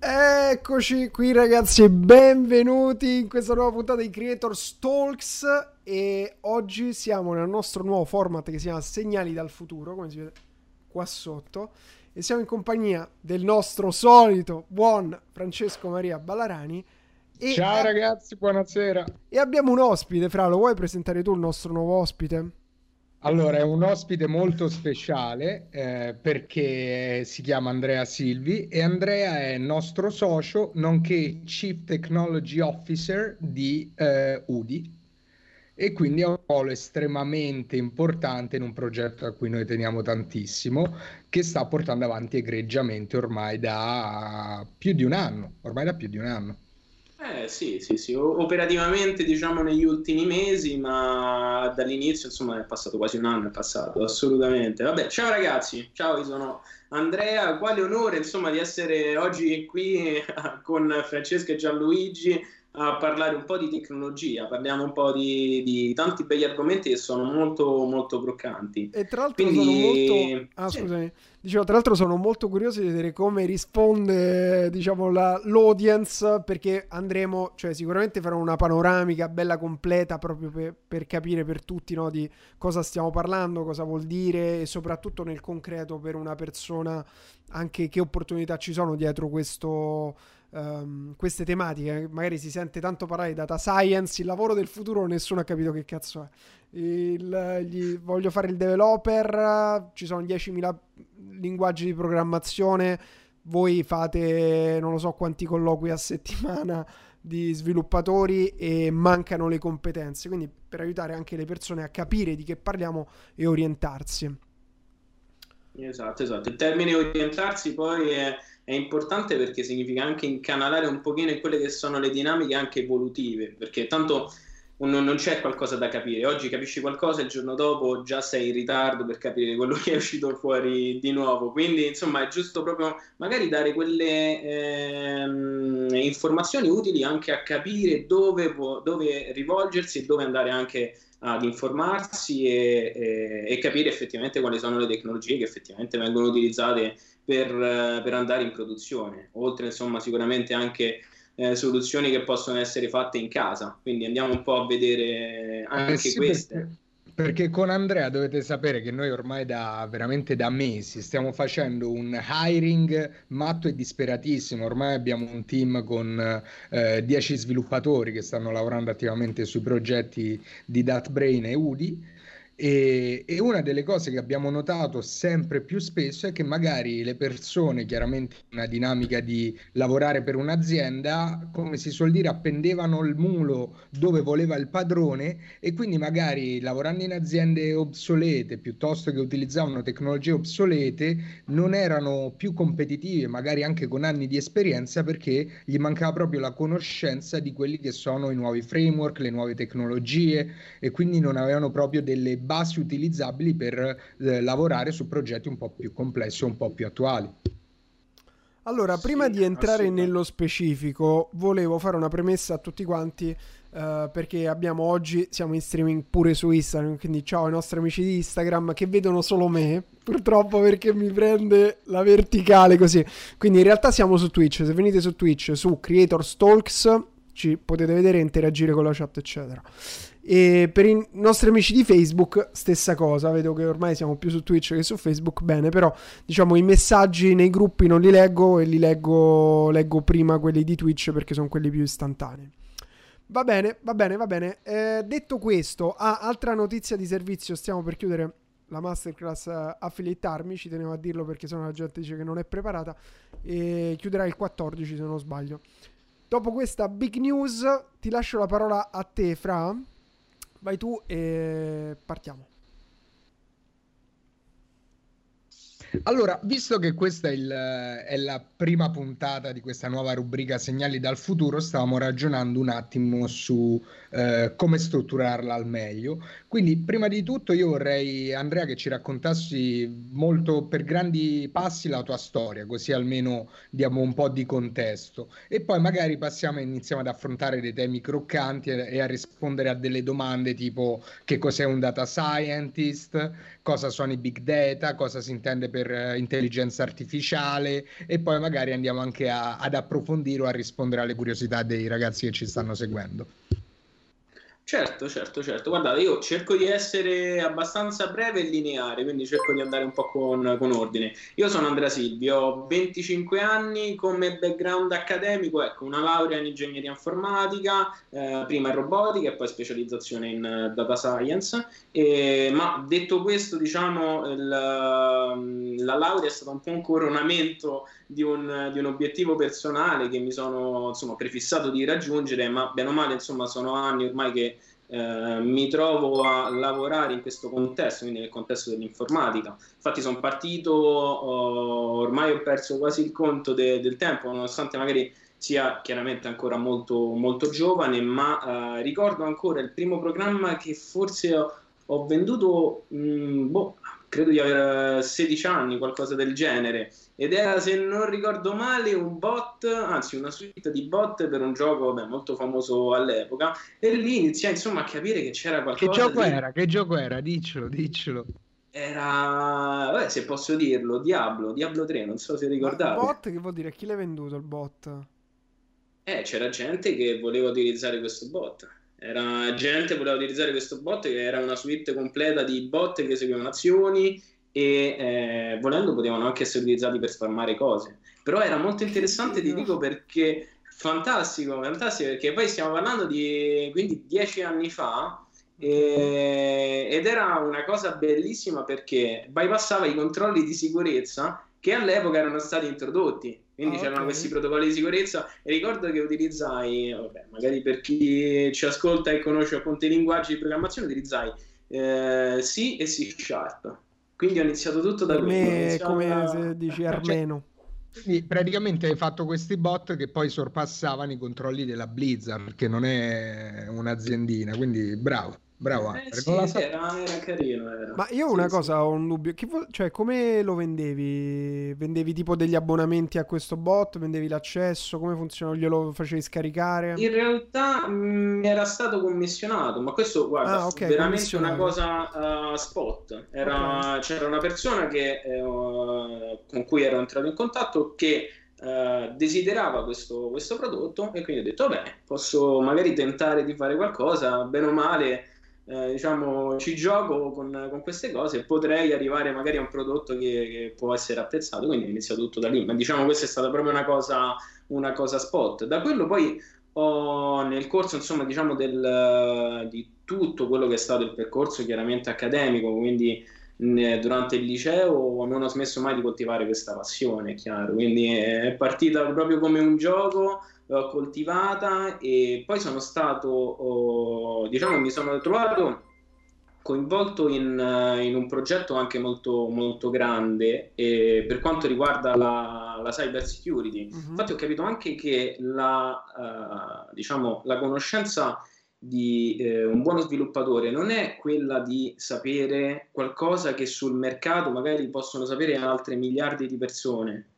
Eccoci qui ragazzi e benvenuti in questa nuova puntata di Creator Stalks. E oggi siamo nel nostro nuovo format che si chiama Segnali dal futuro, come si vede qua sotto. E siamo in compagnia del nostro solito buon Francesco Maria Ballarani. E ciao ragazzi, buonasera. E abbiamo un ospite, Fra, lo vuoi presentare tu il nostro nuovo ospite? Allora, è un ospite molto speciale perché si chiama Andrea Silvi e Andrea è nostro socio nonché Chief Technology Officer di UDI e quindi è un ruolo estremamente importante in un progetto a cui noi teniamo tantissimo, che sta portando avanti egregiamente ormai da più di un anno, Sì, operativamente diciamo negli ultimi mesi, ma dall'inizio insomma è passato quasi un anno, assolutamente. Vabbè, ciao ragazzi, ciao, io sono Andrea, quale onore insomma di essere oggi qui con Francesco e Gianluigi a parlare un po' di tecnologia, parliamo un po' di tanti begli argomenti che sono molto molto broccanti. E tra l'altro sono molto curioso di vedere come risponde diciamo l'audience, perché andremo, cioè sicuramente farò una panoramica bella completa proprio per capire per tutti, no, di cosa stiamo parlando, cosa vuol dire e soprattutto nel concreto per una persona anche che opportunità ci sono dietro questo... queste tematiche. Magari si sente tanto parlare di data science, il lavoro del futuro, nessuno ha capito che cazzo è. Voglio fare il developer, ci sono 10.000 linguaggi di programmazione, voi fate non lo so quanti colloqui a settimana di sviluppatori e mancano le competenze, quindi per aiutare anche le persone a capire di che parliamo e orientarsi. Esatto, il termine orientarsi poi è importante perché significa anche incanalare un pochino in quelle che sono le dinamiche anche evolutive, perché tanto non c'è qualcosa da capire, oggi capisci qualcosa e il giorno dopo già sei in ritardo per capire quello che è uscito fuori di nuovo, quindi insomma è giusto proprio magari dare quelle informazioni utili anche a capire dove rivolgersi e dove andare anche ad informarsi e capire effettivamente quali sono le tecnologie che effettivamente vengono utilizzate per andare in produzione, oltre insomma sicuramente anche soluzioni che possono essere fatte in casa, quindi andiamo un po' a vedere anche queste. Perché con Andrea dovete sapere che noi ormai veramente da mesi stiamo facendo un hiring matto e disperatissimo, ormai abbiamo un team con 10 sviluppatori che stanno lavorando attivamente sui progetti di Datbrain e UDI. E una delle cose che abbiamo notato sempre più spesso è che magari le persone, chiaramente una dinamica di lavorare per un'azienda, come si suol dire, appendevano il mulo dove voleva il padrone e quindi magari lavorando in aziende obsolete piuttosto che utilizzavano tecnologie obsolete non erano più competitive, magari anche con anni di esperienza, perché gli mancava proprio la conoscenza di quelli che sono i nuovi framework, le nuove tecnologie, e quindi non avevano proprio delle basi utilizzabili per lavorare su progetti un po' più complessi, un po' più attuali. Allora, prima di entrare nello specifico, volevo fare una premessa a tutti quanti, perché siamo in streaming pure su Instagram, quindi ciao ai nostri amici di Instagram che vedono solo me, purtroppo, perché mi prende la verticale così. Quindi in realtà siamo su Twitch, se venite su Twitch, su Creator Stalks, ci potete vedere e interagire con la chat, eccetera. E per i nostri amici di Facebook stessa cosa, vedo che ormai siamo più su Twitch che su Facebook, bene, però diciamo i messaggi nei gruppi non li leggo e leggo prima quelli di Twitch perché sono quelli più istantanei. Va bene, detto questo, altra notizia di servizio, stiamo per chiudere la masterclass affiliattarmi, ci tenevo a dirlo perché sennò la gente dice che non è preparata, e chiuderà il 14 se non sbaglio. Dopo questa big news ti lascio la parola a te, Fra. Vai tu e partiamo. Allora, visto che questa è la prima puntata di questa nuova rubrica Segnali dal futuro, stavamo ragionando un attimo su come strutturarla al meglio. Quindi prima di tutto io vorrei, Andrea, che ci raccontassi molto per grandi passi la tua storia, così almeno diamo un po' di contesto e poi magari passiamo e iniziamo ad affrontare dei temi croccanti e a rispondere a delle domande tipo che cos'è un data scientist, cosa sono i big data, cosa si intende per intelligenza artificiale, e poi magari andiamo anche ad approfondire o a rispondere alle curiosità dei ragazzi che ci stanno seguendo. Certo. Guardate, io cerco di essere abbastanza breve e lineare, quindi cerco di andare un po' con ordine. Io sono Andrea Silvi, ho 25 anni, come background accademico, ecco, una laurea in ingegneria informatica, prima in robotica e poi specializzazione in data science, ma detto questo, diciamo, la laurea è stata un po' un coronamento di un obiettivo personale che mi sono, insomma, prefissato di raggiungere, ma bene o male, insomma, sono anni ormai che mi trovo a lavorare in questo contesto, quindi nel contesto dell'informatica. Infatti sono partito, ormai ho perso quasi il conto del tempo, nonostante magari sia chiaramente ancora molto, molto giovane, ma ricordo ancora il primo programma che forse ho venduto, credo di avere 16 anni, qualcosa del genere, ed era, se non ricordo male, un bot, anzi una suite di bot per un gioco molto famoso all'epoca, e lì iniziai, insomma, a capire che c'era qualcosa. Che gioco era? Diccelo. Era, se posso dirlo, Diablo 3, non so se ricordate. Ma bot che vuol dire? Chi l'ha venduto il bot? C'era gente che voleva utilizzare questo bot. Che era una suite completa di bot che seguivano azioni e volendo potevano anche essere utilizzati per spalmare cose. Però era molto interessante, ti dico, perché fantastico, perché poi stiamo parlando di quindi 10 anni fa, ed era una cosa bellissima perché bypassava i controlli di sicurezza che all'epoca erano stati introdotti. Quindi c'erano questi protocolli di sicurezza, e ricordo che utilizzai, magari per chi ci ascolta e conosce appunto i linguaggi di programmazione, utilizzai C e C Sharp. Quindi ho iniziato tutto da come se dici armeno. Quindi praticamente hai fatto questi bot che poi sorpassavano i controlli della Blizzard, che non è un'aziendina, quindi bravo. Era carino. Ma io ho un dubbio. Cioè, come lo vendevi? Vendevi tipo degli abbonamenti a questo bot? Vendevi l'accesso? Come funzionava? Glielo facevi scaricare? In realtà era stato commissionato, ma questo, guarda, veramente una cosa spot. C'era una persona che, con cui ero entrato in contatto, che desiderava questo prodotto, e quindi ho detto, posso magari tentare di fare qualcosa, bene o male. Diciamo, ci gioco con queste cose e potrei arrivare magari a un prodotto che può essere apprezzato, quindi inizia tutto da lì. Ma diciamo, questa è stata proprio una cosa spot. Da quello poi nel corso, insomma, diciamo di tutto quello che è stato il percorso chiaramente accademico, quindi durante il liceo non ho smesso mai di coltivare questa passione, è chiaro, quindi è partita proprio come un gioco, l'ho coltivata e poi sono stato, mi sono trovato coinvolto in un progetto anche molto, molto grande per quanto riguarda la cyber security. Mm-hmm. Infatti ho capito anche che la conoscenza di un buono sviluppatore non è quella di sapere qualcosa che sul mercato magari possono sapere altre miliardi di persone,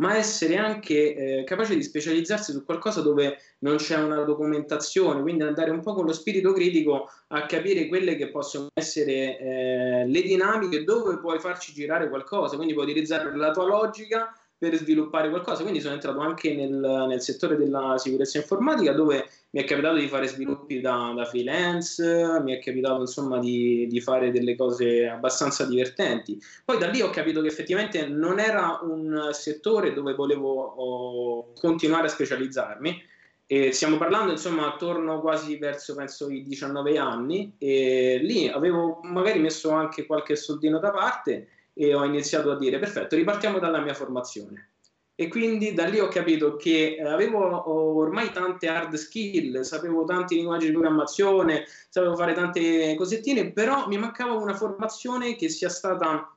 ma essere anche capace di specializzarsi su qualcosa dove non c'è una documentazione, quindi andare un po' con lo spirito critico a capire quelle che possono essere le dinamiche dove puoi farci girare qualcosa, quindi puoi utilizzare la tua logica per sviluppare qualcosa. Quindi sono entrato anche nel settore della sicurezza informatica, dove mi è capitato di fare sviluppi da freelance, mi è capitato, insomma, di fare delle cose abbastanza divertenti. Poi da lì ho capito che effettivamente non era un settore dove volevo continuare a specializzarmi. E stiamo parlando, insomma, attorno quasi verso, penso, i 19 anni, e lì avevo magari messo anche qualche soldino da parte e ho iniziato a dire, perfetto, ripartiamo dalla mia formazione. E quindi da lì ho capito che avevo ormai tante hard skill, sapevo tanti linguaggi di programmazione, sapevo fare tante cosettine, però mi mancava una formazione che sia stata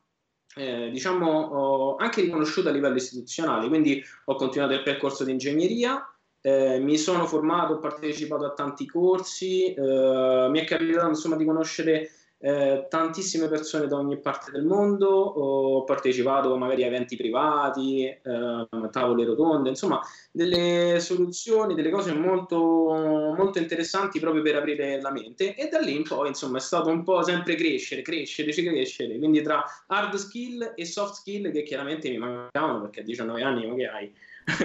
diciamo anche riconosciuto a livello istituzionale, quindi ho continuato il percorso di ingegneria, mi sono formato, ho partecipato a tanti corsi, mi è capitato insomma di conoscere tantissime persone da ogni parte del mondo, ho partecipato magari a eventi privati, tavole rotonde, insomma delle soluzioni, delle cose molto, molto interessanti proprio per aprire la mente, e da lì in poi insomma è stato un po' sempre crescere, quindi tra hard skill e soft skill che chiaramente mi mancavano, perché a 19 anni ma che hai?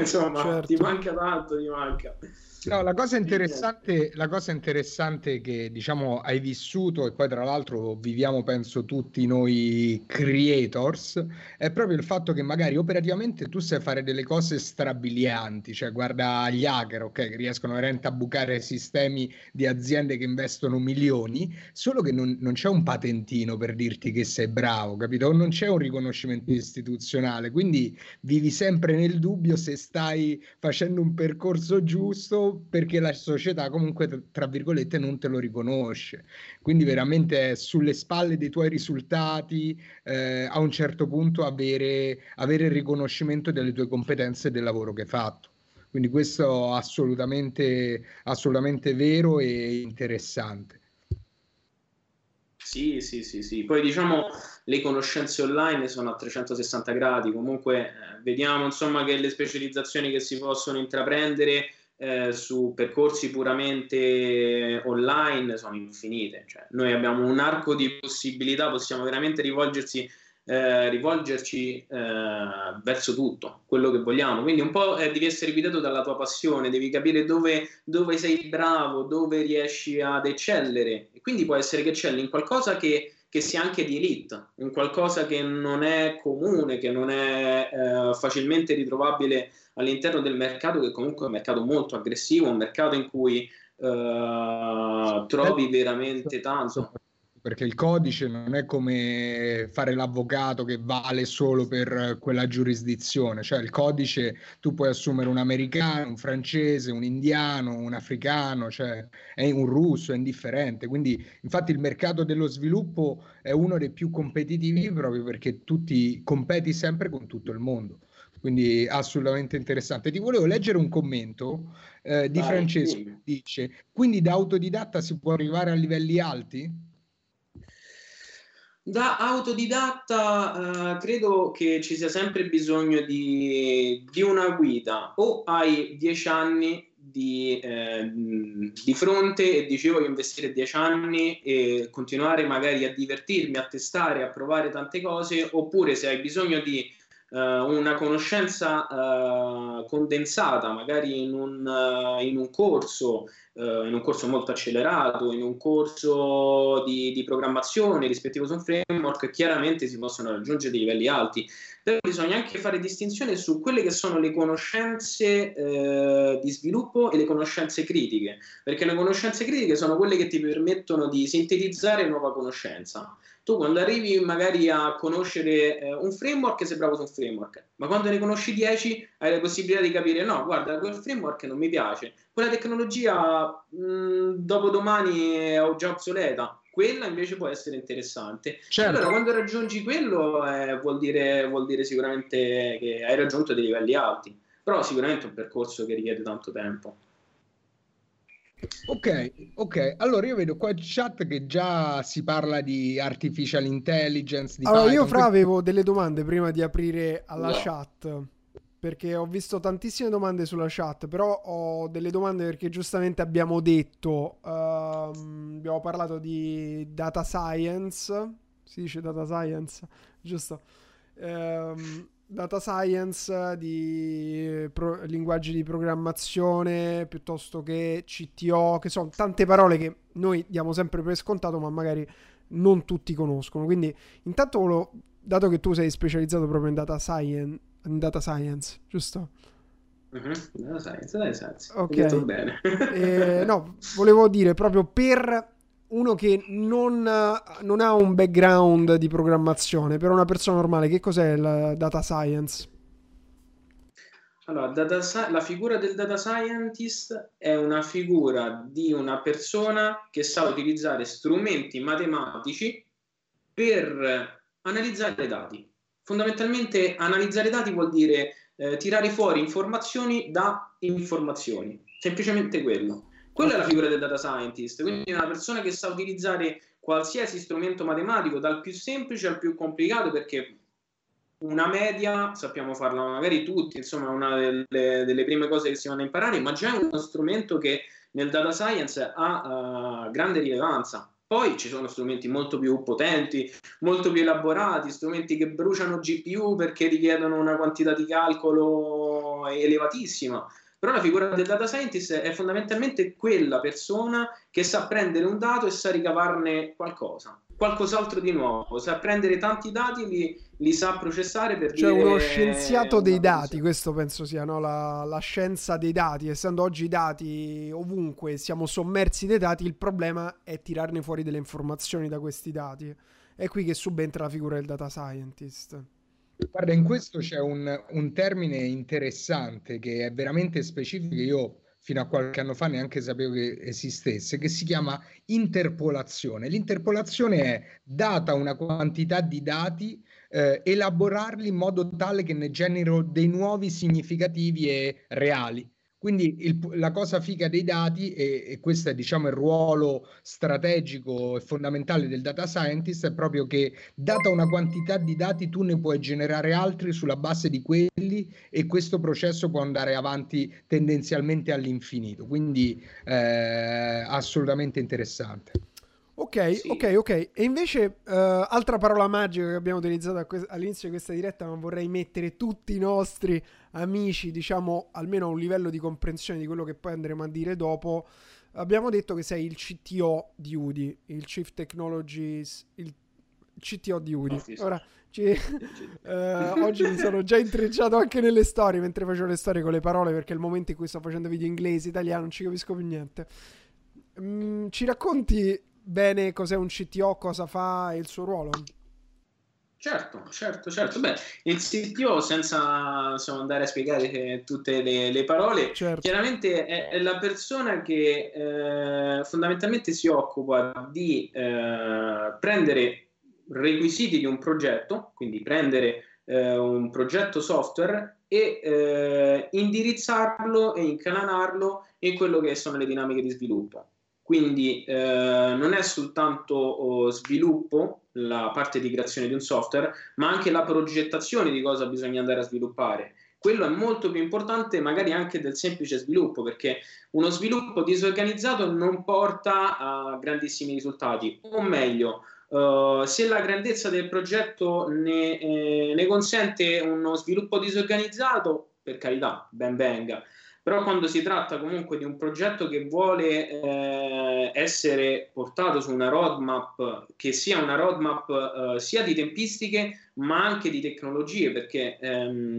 Insomma, certo. Ti manca tanto, ti manca. No, la cosa interessante che diciamo hai vissuto, e poi tra l'altro viviamo penso tutti noi creators, è proprio il fatto che magari operativamente tu sai fare delle cose strabilianti, cioè guarda gli hacker, ok, che riescono veramente a bucare sistemi di aziende che investono milioni, solo che non c'è un patentino per dirti che sei bravo, capito? Non c'è un riconoscimento istituzionale, quindi vivi sempre nel dubbio se stai facendo un percorso giusto, perché la società comunque tra virgolette non te lo riconosce, quindi veramente è sulle spalle dei tuoi risultati a un certo punto avere il riconoscimento delle tue competenze e del lavoro che hai fatto, quindi questo è assolutamente vero e interessante. Sì, poi diciamo le conoscenze online sono a 360 gradi, comunque vediamo insomma che le specializzazioni che si possono intraprendere su percorsi puramente online sono infinite, cioè noi abbiamo un arco di possibilità, possiamo veramente rivolgerci verso tutto quello che vogliamo, quindi un po' devi essere guidato dalla tua passione, devi capire dove sei bravo, dove riesci ad eccellere, e quindi può essere che eccelli in qualcosa che sia anche di elite, un qualcosa che non è comune, che non è facilmente ritrovabile all'interno del mercato, che comunque è un mercato molto aggressivo, un mercato in cui trovi veramente tanto. Perché il codice non è come fare l'avvocato che vale solo per quella giurisdizione, cioè il codice tu puoi assumere un americano, un francese, un indiano, un africano, cioè è un russo, è indifferente, quindi infatti il mercato dello sviluppo è uno dei più competitivi proprio perché tu ti competi sempre con tutto il mondo. Quindi assolutamente interessante. Ti volevo leggere un commento di Francesco, che dice: quindi da autodidatta si può arrivare a livelli alti? Da autodidatta credo che ci sia sempre bisogno di una guida, o hai 10 anni di fronte e dici voglio investire 10 anni e continuare magari a divertirmi, a testare, a provare tante cose, oppure se hai bisogno di una conoscenza condensata magari in un corso molto accelerato, in un corso di programmazione rispettivo su un framework, chiaramente si possono raggiungere dei livelli alti, però bisogna anche fare distinzione su quelle che sono le conoscenze di sviluppo e le conoscenze critiche, perché le conoscenze critiche sono quelle che ti permettono di sintetizzare nuova conoscenza. Tu quando arrivi magari a conoscere un framework sei bravo su un framework, ma quando ne conosci 10 hai la possibilità di capire no, guarda, quel framework non mi piace, quella tecnologia dopodomani ho già obsoleta, quella invece può essere interessante. Certo. Allora quando raggiungi quello vuol dire sicuramente che hai raggiunto dei livelli alti, però sicuramente è un percorso che richiede tanto tempo. Ok, allora io vedo qua in chat che già si parla di artificial intelligence, di Allora Python. Io avevo delle domande prima di aprire alla chat, perché ho visto tantissime domande sulla chat, però ho delle domande perché giustamente abbiamo detto, abbiamo parlato di data science, si dice data science, giusto? Data science, di linguaggi di programmazione piuttosto che CTO, che sono tante parole che noi diamo sempre per scontato ma magari non tutti conoscono, quindi intanto dato che tu sei specializzato proprio in data science, giusto? Data science, ok, bene. No, volevo dire proprio per uno che non ha un background di programmazione, per una persona normale, che cos'è la data science? Allora, la figura del data scientist è una figura di una persona che sa utilizzare strumenti matematici per analizzare i dati. Fondamentalmente analizzare dati vuol dire tirare fuori informazioni da informazioni, semplicemente quello. Quella è la figura del data scientist, quindi è una persona che sa utilizzare qualsiasi strumento matematico, dal più semplice al più complicato, perché una media sappiamo farla magari tutti, insomma è una delle prime cose che si vanno a imparare, ma già è uno strumento che nel data science ha grande rilevanza. Poi ci sono strumenti molto più potenti, molto più elaborati, strumenti che bruciano GPU perché richiedono una quantità di calcolo elevatissima. Però la figura del data scientist è fondamentalmente quella persona che sa prendere un dato e sa ricavarne qualcosa, qualcos'altro di nuovo, sa prendere tanti dati e li sa processare per dire... Cioè uno scienziato dei dati, questo penso sia, no? la scienza dei dati, essendo oggi i dati ovunque, siamo sommersi dai dati, il problema è tirarne fuori delle informazioni da questi dati. È qui che subentra la figura del data scientist. Guarda, in questo c'è un termine interessante che è veramente specifico, io fino a qualche anno fa neanche sapevo che esistesse, che si chiama interpolazione. L'interpolazione è, data una quantità di dati, elaborarli in modo tale che ne genero dei nuovi significativi e reali. Quindi la cosa figa dei dati, e questo è diciamo il ruolo strategico e fondamentale del data scientist, è proprio che data una quantità di dati tu ne puoi generare altri sulla base di quelli, e questo processo può andare avanti tendenzialmente all'infinito, quindi assolutamente interessante. Ok, sì. ok. E invece altra parola magica che abbiamo utilizzato all'inizio di questa diretta, ma vorrei mettere tutti i nostri amici, diciamo, almeno a un livello di comprensione di quello che poi andremo a dire dopo. Abbiamo detto che sei il CTO di UDI, il Chief Technologies, il CTO di UDI. Ora, oggi mi sono già intrecciato anche nelle storie, mentre facevo le storie con le parole, perché è il momento in cui sto facendo video inglese, italiano, non ci capisco più niente. Ci racconti bene cos'è un CTO, cosa fa e il suo ruolo? Certo. Beh, il CTO, senza insomma, andare a spiegare tutte le parole, certo, chiaramente è la persona che fondamentalmente si occupa di prendere requisiti di un progetto, quindi prendere un progetto software e indirizzarlo e incanalarlo in quello che sono le dinamiche di sviluppo. Quindi non è soltanto sviluppo, la parte di creazione di un software, ma anche la progettazione di cosa bisogna andare a sviluppare. Quello è molto più importante magari anche del semplice sviluppo, perché uno sviluppo disorganizzato non porta a grandissimi risultati, o meglio, se la grandezza del progetto ne consente uno sviluppo disorganizzato, per carità, ben venga. Però quando si tratta comunque di un progetto che vuole essere portato su una roadmap, che sia una roadmap sia di tempistiche ma anche di tecnologie, perché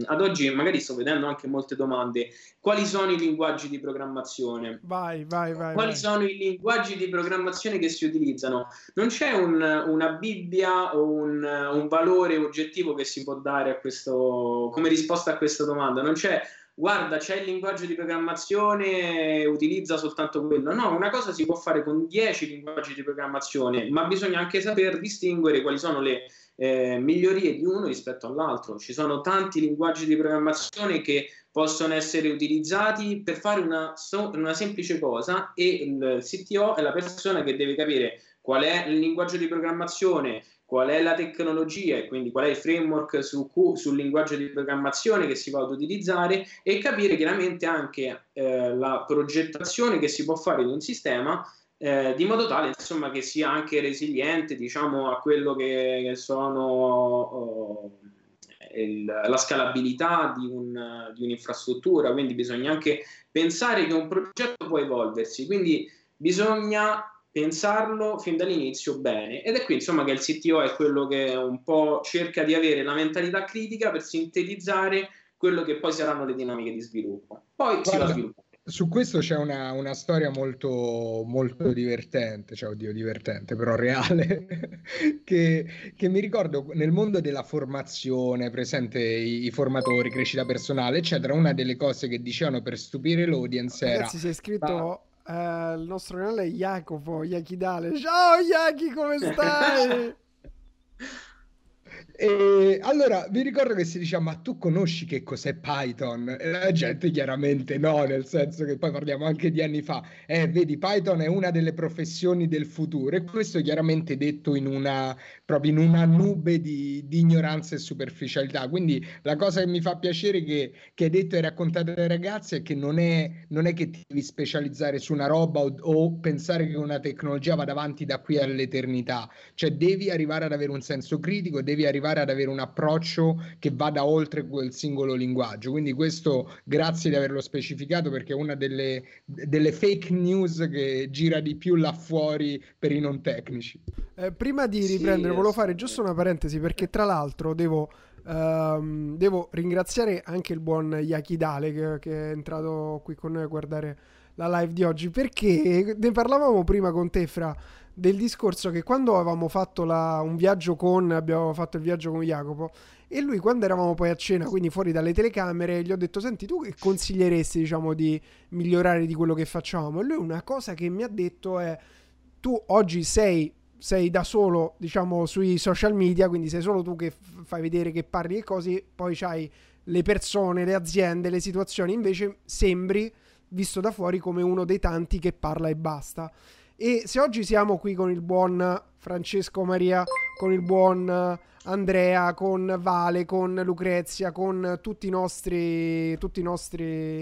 ad oggi magari sto vedendo anche molte domande, quali sono i linguaggi di programmazione? Quali sono i linguaggi di programmazione che si utilizzano? Non c'è una Bibbia o un valore oggettivo che si può dare a questo, come risposta a questa domanda, non c'è guarda, c'è il linguaggio di programmazione, utilizza soltanto quello. No, una cosa si può fare con 10 linguaggi di programmazione, ma bisogna anche saper distinguere quali sono le migliorie di uno rispetto all'altro. Ci sono tanti linguaggi di programmazione che possono essere utilizzati per fare una semplice cosa, e il CTO è la persona che deve capire qual è il linguaggio di programmazione, qual è la tecnologia e quindi qual è il framework sul linguaggio di programmazione che si va ad utilizzare, e capire chiaramente anche la progettazione che si può fare di un sistema di modo tale insomma che sia anche resiliente, diciamo, a quello che sono la scalabilità di un'infrastruttura. Quindi bisogna anche pensare che un progetto può evolversi, quindi bisogna pensarlo fin dall'inizio bene, ed è qui insomma che il CTO è quello che un po' cerca di avere la mentalità critica per sintetizzare quello che poi saranno le dinamiche di sviluppo. Poi si va a sviluppare. Su questo c'è una storia molto, molto divertente, cioè oddio divertente, però reale, che mi ricordo nel mondo della formazione, presente i formatori, crescita personale, eccetera, una delle cose che dicevano per stupire l'audience era... Ragazzi, sei scritto... il nostro canale è Jacopo Iachidale. Ciao Iachi, come stai? E allora vi ricordo che si diceva: ma tu conosci che cos'è Python? E la gente chiaramente no, nel senso che poi parliamo anche di anni fa. Vedi, Python è una delle professioni del futuro, e questo è chiaramente detto in una, proprio in una nube di ignoranza e superficialità. Quindi la cosa che mi fa piacere che hai detto e raccontato ai ragazzi è che non è che ti devi specializzare su una roba o pensare che una tecnologia vada avanti da qui all'eternità, cioè devi arrivare ad avere un senso critico, devi arrivare ad avere un approccio che vada oltre quel singolo linguaggio. Quindi questo, grazie di averlo specificato, perché è una delle fake news che gira di più là fuori per i non tecnici. Prima di riprendere, volevo fare giusto una parentesi, perché tra l'altro devo ringraziare anche il buon Yakidale che è entrato qui con noi a guardare la live di oggi, perché ne parlavamo prima con te, Fra, del discorso che quando avevamo fatto abbiamo fatto il viaggio con Jacopo, e lui, quando eravamo poi a cena, quindi fuori dalle telecamere, gli ho detto: senti, tu che consiglieresti, diciamo, di migliorare di quello che facciamo? E lui, una cosa che mi ha detto è: tu oggi sei da solo, diciamo, sui social media, quindi sei solo tu che fai vedere, che parli e cose, poi c'hai le persone, le aziende, le situazioni, invece sembri, visto da fuori, come uno dei tanti che parla e basta. E se oggi siamo qui con il buon Francesco Maria, con il buon Andrea, con Vale, con Lucrezia, con tutti i nostri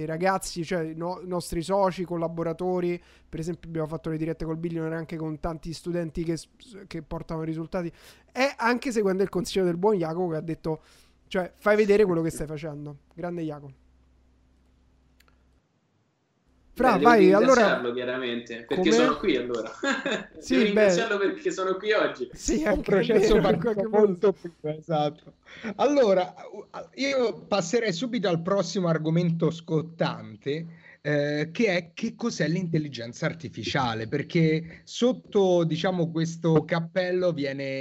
ragazzi, cioè i nostri soci, collaboratori, per esempio abbiamo fatto le dirette col Billionaire anche con tanti studenti che portano risultati, e anche seguendo il consiglio del buon Jacopo, che ha detto, cioè, fai vedere quello che stai facendo. Grande Jacopo. Fra, vai, allora, chiaramente, perché sono qui, allora. Sì, devo ringraziarlo perché sono qui oggi. Sì, è un processo molto più, esatto. Allora, io passerei subito al prossimo argomento scottante, che è: che cos'è l'intelligenza artificiale? Perché sotto, diciamo, questo cappello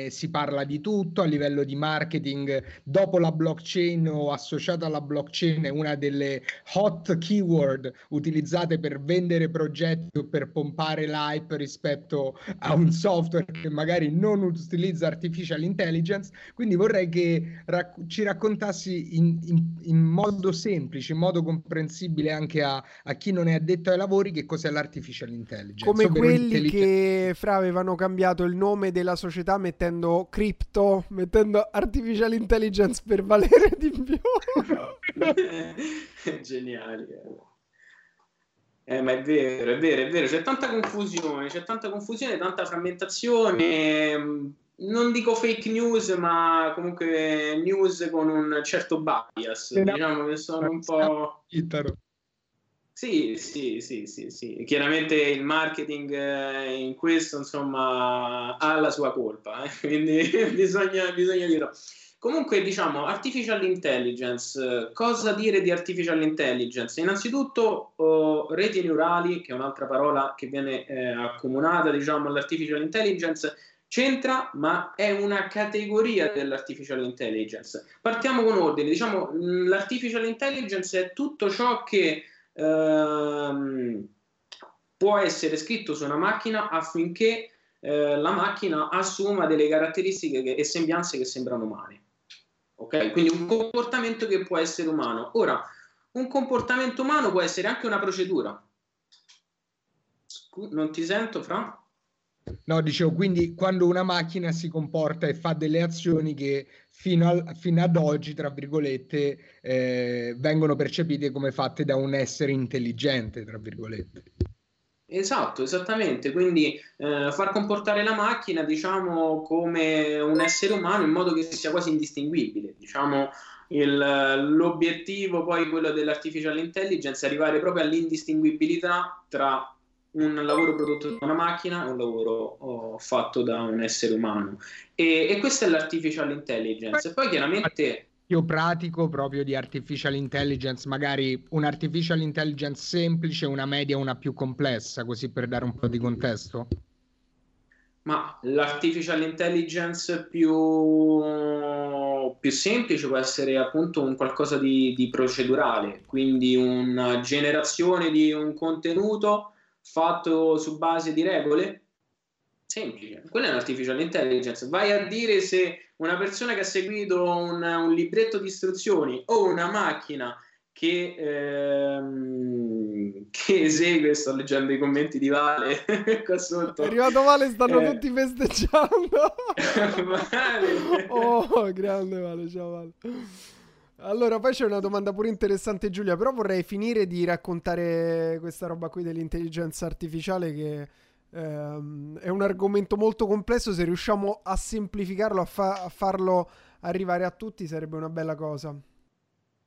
si parla di tutto a livello di marketing. Dopo la blockchain o associata alla blockchain è una delle hot keyword utilizzate per vendere progetti o per pompare l'hype rispetto a un software che magari non utilizza artificial intelligence. Quindi vorrei che ci raccontassi in modo semplice, in modo comprensibile anche a chi non è addetto ai lavori, che cos'è l'artificial intelligence. Come quelli che, Fra, avevano cambiato il nome della società mettendo crypto, mettendo artificial intelligence per valere di più. Geniali. Ma è vero, c'è tanta confusione, tanta frammentazione, non dico fake news, ma comunque news con un certo bias, diciamo che sono un po'... Sì. Chiaramente il marketing in questo, insomma, ha la sua colpa, quindi bisogna dirlo. Comunque, diciamo, artificial intelligence, cosa dire di artificial intelligence? Innanzitutto reti neurali, che è un'altra parola che viene accomunata, diciamo, all'artificial intelligence, c'entra, ma è una categoria dell'artificial intelligence. Partiamo con ordine, diciamo, l'artificial intelligence è tutto ciò che può essere scritto su una macchina affinché la macchina assuma delle caratteristiche e sembianze che sembrano umane. Ok? Quindi un comportamento che può essere umano. Ora, un comportamento umano può essere anche una procedura. Non ti sento, Fra? No, dicevo, quindi quando una macchina si comporta e fa delle azioni che fino ad oggi, tra virgolette, vengono percepite come fatte da un essere intelligente, tra virgolette. Esatto, esattamente. Quindi far comportare la macchina, diciamo, come un essere umano, in modo che sia quasi indistinguibile. Diciamo, l'obiettivo poi, quello dell'artificial intelligence, è arrivare proprio all'indistinguibilità tra un lavoro prodotto da una macchina e un lavoro fatto da un essere umano, e questa è l'artificial intelligence. Poi chiaramente io pratico proprio di artificial intelligence, magari un'artificial intelligence semplice, una media, una più complessa, così per dare un po' di contesto. Ma l'artificial intelligence più semplice può essere appunto un qualcosa di procedurale, quindi una generazione di un contenuto fatto su base di regole, Semplice, quella è un'artificial intelligence. Vai a dire se una persona che ha seguito un libretto di istruzioni o una macchina che esegue, sto leggendo i commenti di Vale qua sotto. È arrivato Vale, stanno tutti festeggiando. Vale. Oh, grande Vale, ciao Vale. Allora, poi c'è una domanda pure interessante, Giulia, però vorrei finire di raccontare questa roba qui dell'intelligenza artificiale, che è un argomento molto complesso. Se riusciamo a semplificarlo, a farlo arrivare a tutti, sarebbe una bella cosa.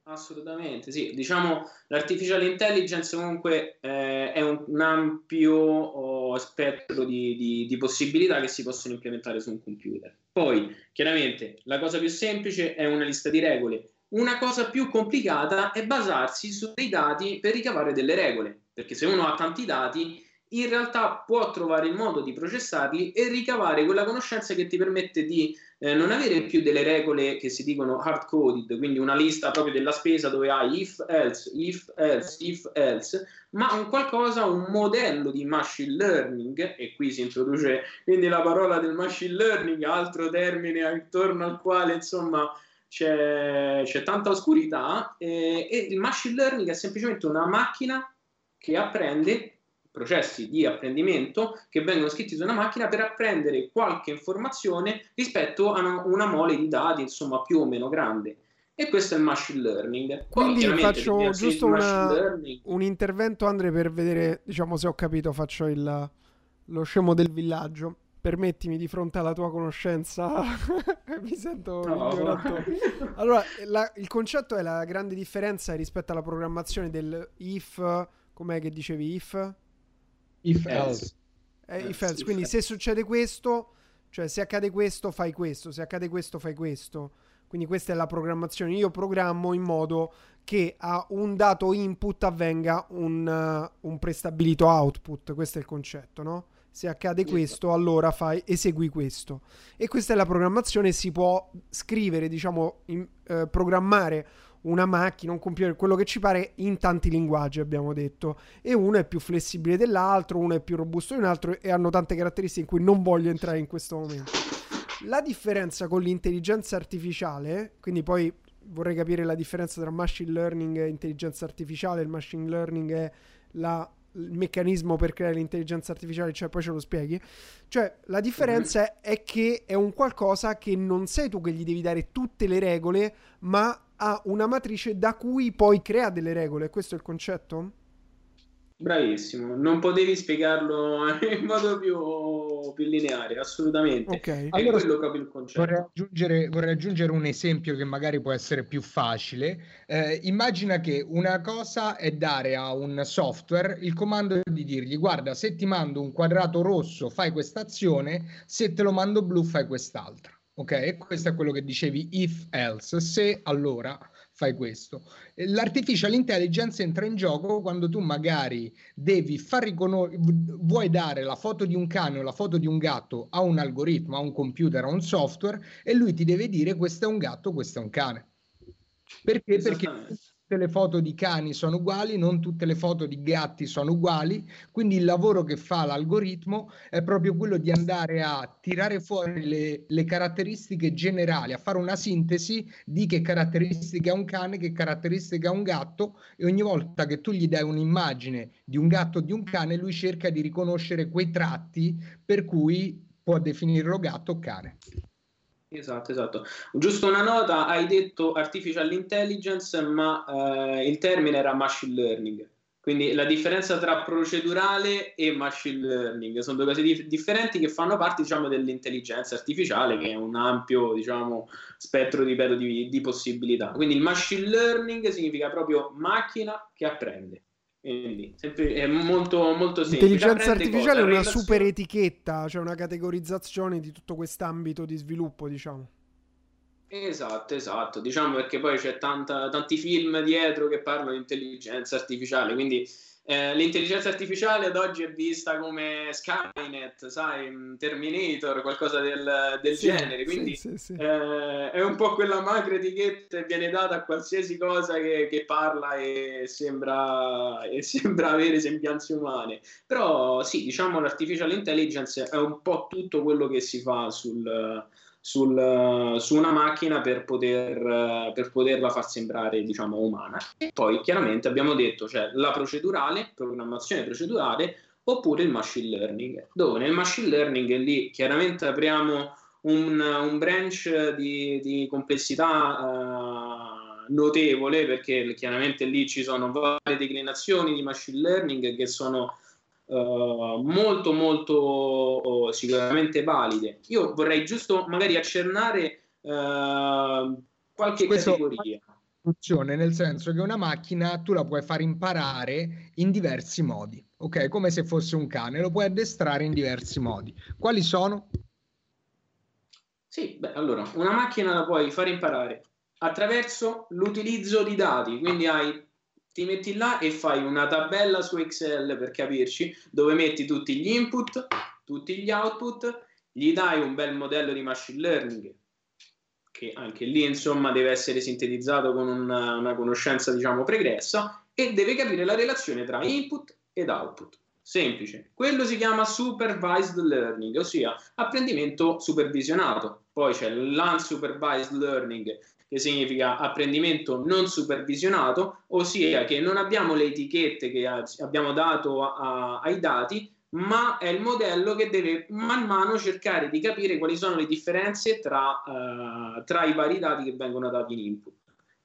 Assolutamente, sì. Diciamo, l'artificial intelligence comunque è un ampio spettro di possibilità che si possono implementare su un computer. Poi, chiaramente, la cosa più semplice è una lista di regole. Una cosa più complicata è basarsi su dei dati per ricavare delle regole, perché se uno ha tanti dati, in realtà può trovare il modo di processarli e ricavare quella conoscenza che ti permette di non avere più delle regole che si dicono hard coded, quindi una lista proprio della spesa dove hai if, else, if, else, if, else, ma un qualcosa, un modello di machine learning, e qui si introduce quindi la parola del machine learning, altro termine attorno al quale insomma c'è tanta oscurità, e il machine learning è semplicemente una macchina che apprende, processi di apprendimento che vengono scritti su una macchina per apprendere qualche informazione rispetto a una mole di dati insomma più o meno grande, e questo è il machine learning. Poi, quindi faccio giusto un intervento, Andre, per vedere, diciamo, se ho capito, faccio lo scemo del villaggio. Permettimi, di fronte alla tua conoscenza mi sento ignorato. Allora, il concetto è la grande differenza rispetto alla programmazione del if, com'è che dicevi, if else. If else, quindi se succede questo, cioè se accade questo fai questo, se accade questo fai questo. Quindi questa è la programmazione. Io programmo in modo che a un dato input avvenga un prestabilito output. Questo è il concetto, no? Se accade questo, allora fai, esegui questo. E questa è la programmazione. Si può scrivere, diciamo, programmare una macchina, un computer, quello che ci pare, in tanti linguaggi, abbiamo detto, e uno è più flessibile dell'altro, uno è più robusto di un altro, e hanno tante caratteristiche in cui non voglio entrare in questo momento. La differenza con l'intelligenza artificiale, quindi poi vorrei capire la differenza tra machine learning e intelligenza artificiale. Il machine learning è il meccanismo per creare l'intelligenza artificiale, cioè poi ce lo spieghi. Cioè la differenza è che è un qualcosa che non sei tu che gli devi dare tutte le regole, ma ha una matrice da cui poi crea delle regole. Questo è il concetto? Bravissimo, non potevi spiegarlo in modo più lineare, assolutamente. Okay. Allora, quello proprio il concetto. Vorrei aggiungere un esempio che magari può essere più facile. Immagina che una cosa è dare a un software il comando di dirgli: guarda, se ti mando un quadrato rosso fai quest'azione, se te lo mando blu fai quest'altra. Ok, questo è quello che dicevi, if else, se allora fai questo. L'artificial intelligence entra in gioco quando tu magari devi vuoi dare la foto di un cane o la foto di un gatto a un algoritmo, a un computer, a un software, e lui ti deve dire questo è un gatto, questo è un cane. Perché? Perché tutte le foto di cani sono uguali, non tutte le foto di gatti sono uguali, quindi il lavoro che fa l'algoritmo è proprio quello di andare a tirare fuori le caratteristiche generali, a fare una sintesi di che caratteristiche ha un cane, che caratteristiche ha un gatto, e ogni volta che tu gli dai un'immagine di un gatto o di un cane, lui cerca di riconoscere quei tratti per cui può definirlo gatto o cane. Esatto. Giusto una nota, hai detto artificial intelligence, ma il termine era machine learning. Quindi la differenza tra procedurale e machine learning sono due cose differenti che fanno parte, diciamo, dell'intelligenza artificiale, che è un ampio, diciamo, spettro, ripeto, di possibilità. Quindi il machine learning significa proprio macchina che apprende. Quindi è molto, molto semplice. L'intelligenza artificiale è una super etichetta, cioè una categorizzazione di tutto quest'ambito di sviluppo, diciamo. Esatto, diciamo, perché poi c'è tanti film dietro che parlano di intelligenza artificiale, quindi L'intelligenza artificiale ad oggi è vista come Skynet, sai, Terminator, qualcosa del sì, genere, quindi sì. È un po' quella macra etichetta che viene data a qualsiasi cosa che parla e sembra avere sembianze umane. Però sì, diciamo l'artificial intelligence è un po' tutto quello che si fa su una macchina per poterla far sembrare, diciamo, umana. E poi chiaramente abbiamo detto c'è la procedurale, programmazione procedurale, oppure il machine learning, dove nel machine learning lì chiaramente apriamo un branch di complessità notevole, perché chiaramente lì ci sono varie declinazioni di machine learning che sono molto molto sicuramente valide. Io vorrei giusto magari accennare qualche categoria. Funzione, nel senso che una macchina tu la puoi far imparare in diversi modi, ok? Come se fosse un cane, lo puoi addestrare in diversi modi. Quali sono? Sì, beh, allora, una macchina la puoi far imparare attraverso l'utilizzo di dati, quindi ti metti là e fai una tabella su Excel, per capirci, dove metti tutti gli input, tutti gli output, gli dai un bel modello di machine learning, che anche lì insomma deve essere sintetizzato con una conoscenza, diciamo, pregressa, e deve capire la relazione tra input ed output. Semplice. Quello si chiama supervised learning, ossia apprendimento supervisionato. Poi c'è l'unsupervised learning, che significa apprendimento non supervisionato, ossia che non abbiamo le etichette che abbiamo dato ai dati, ma è il modello che deve man mano cercare di capire quali sono le differenze tra i vari dati che vengono dati in input.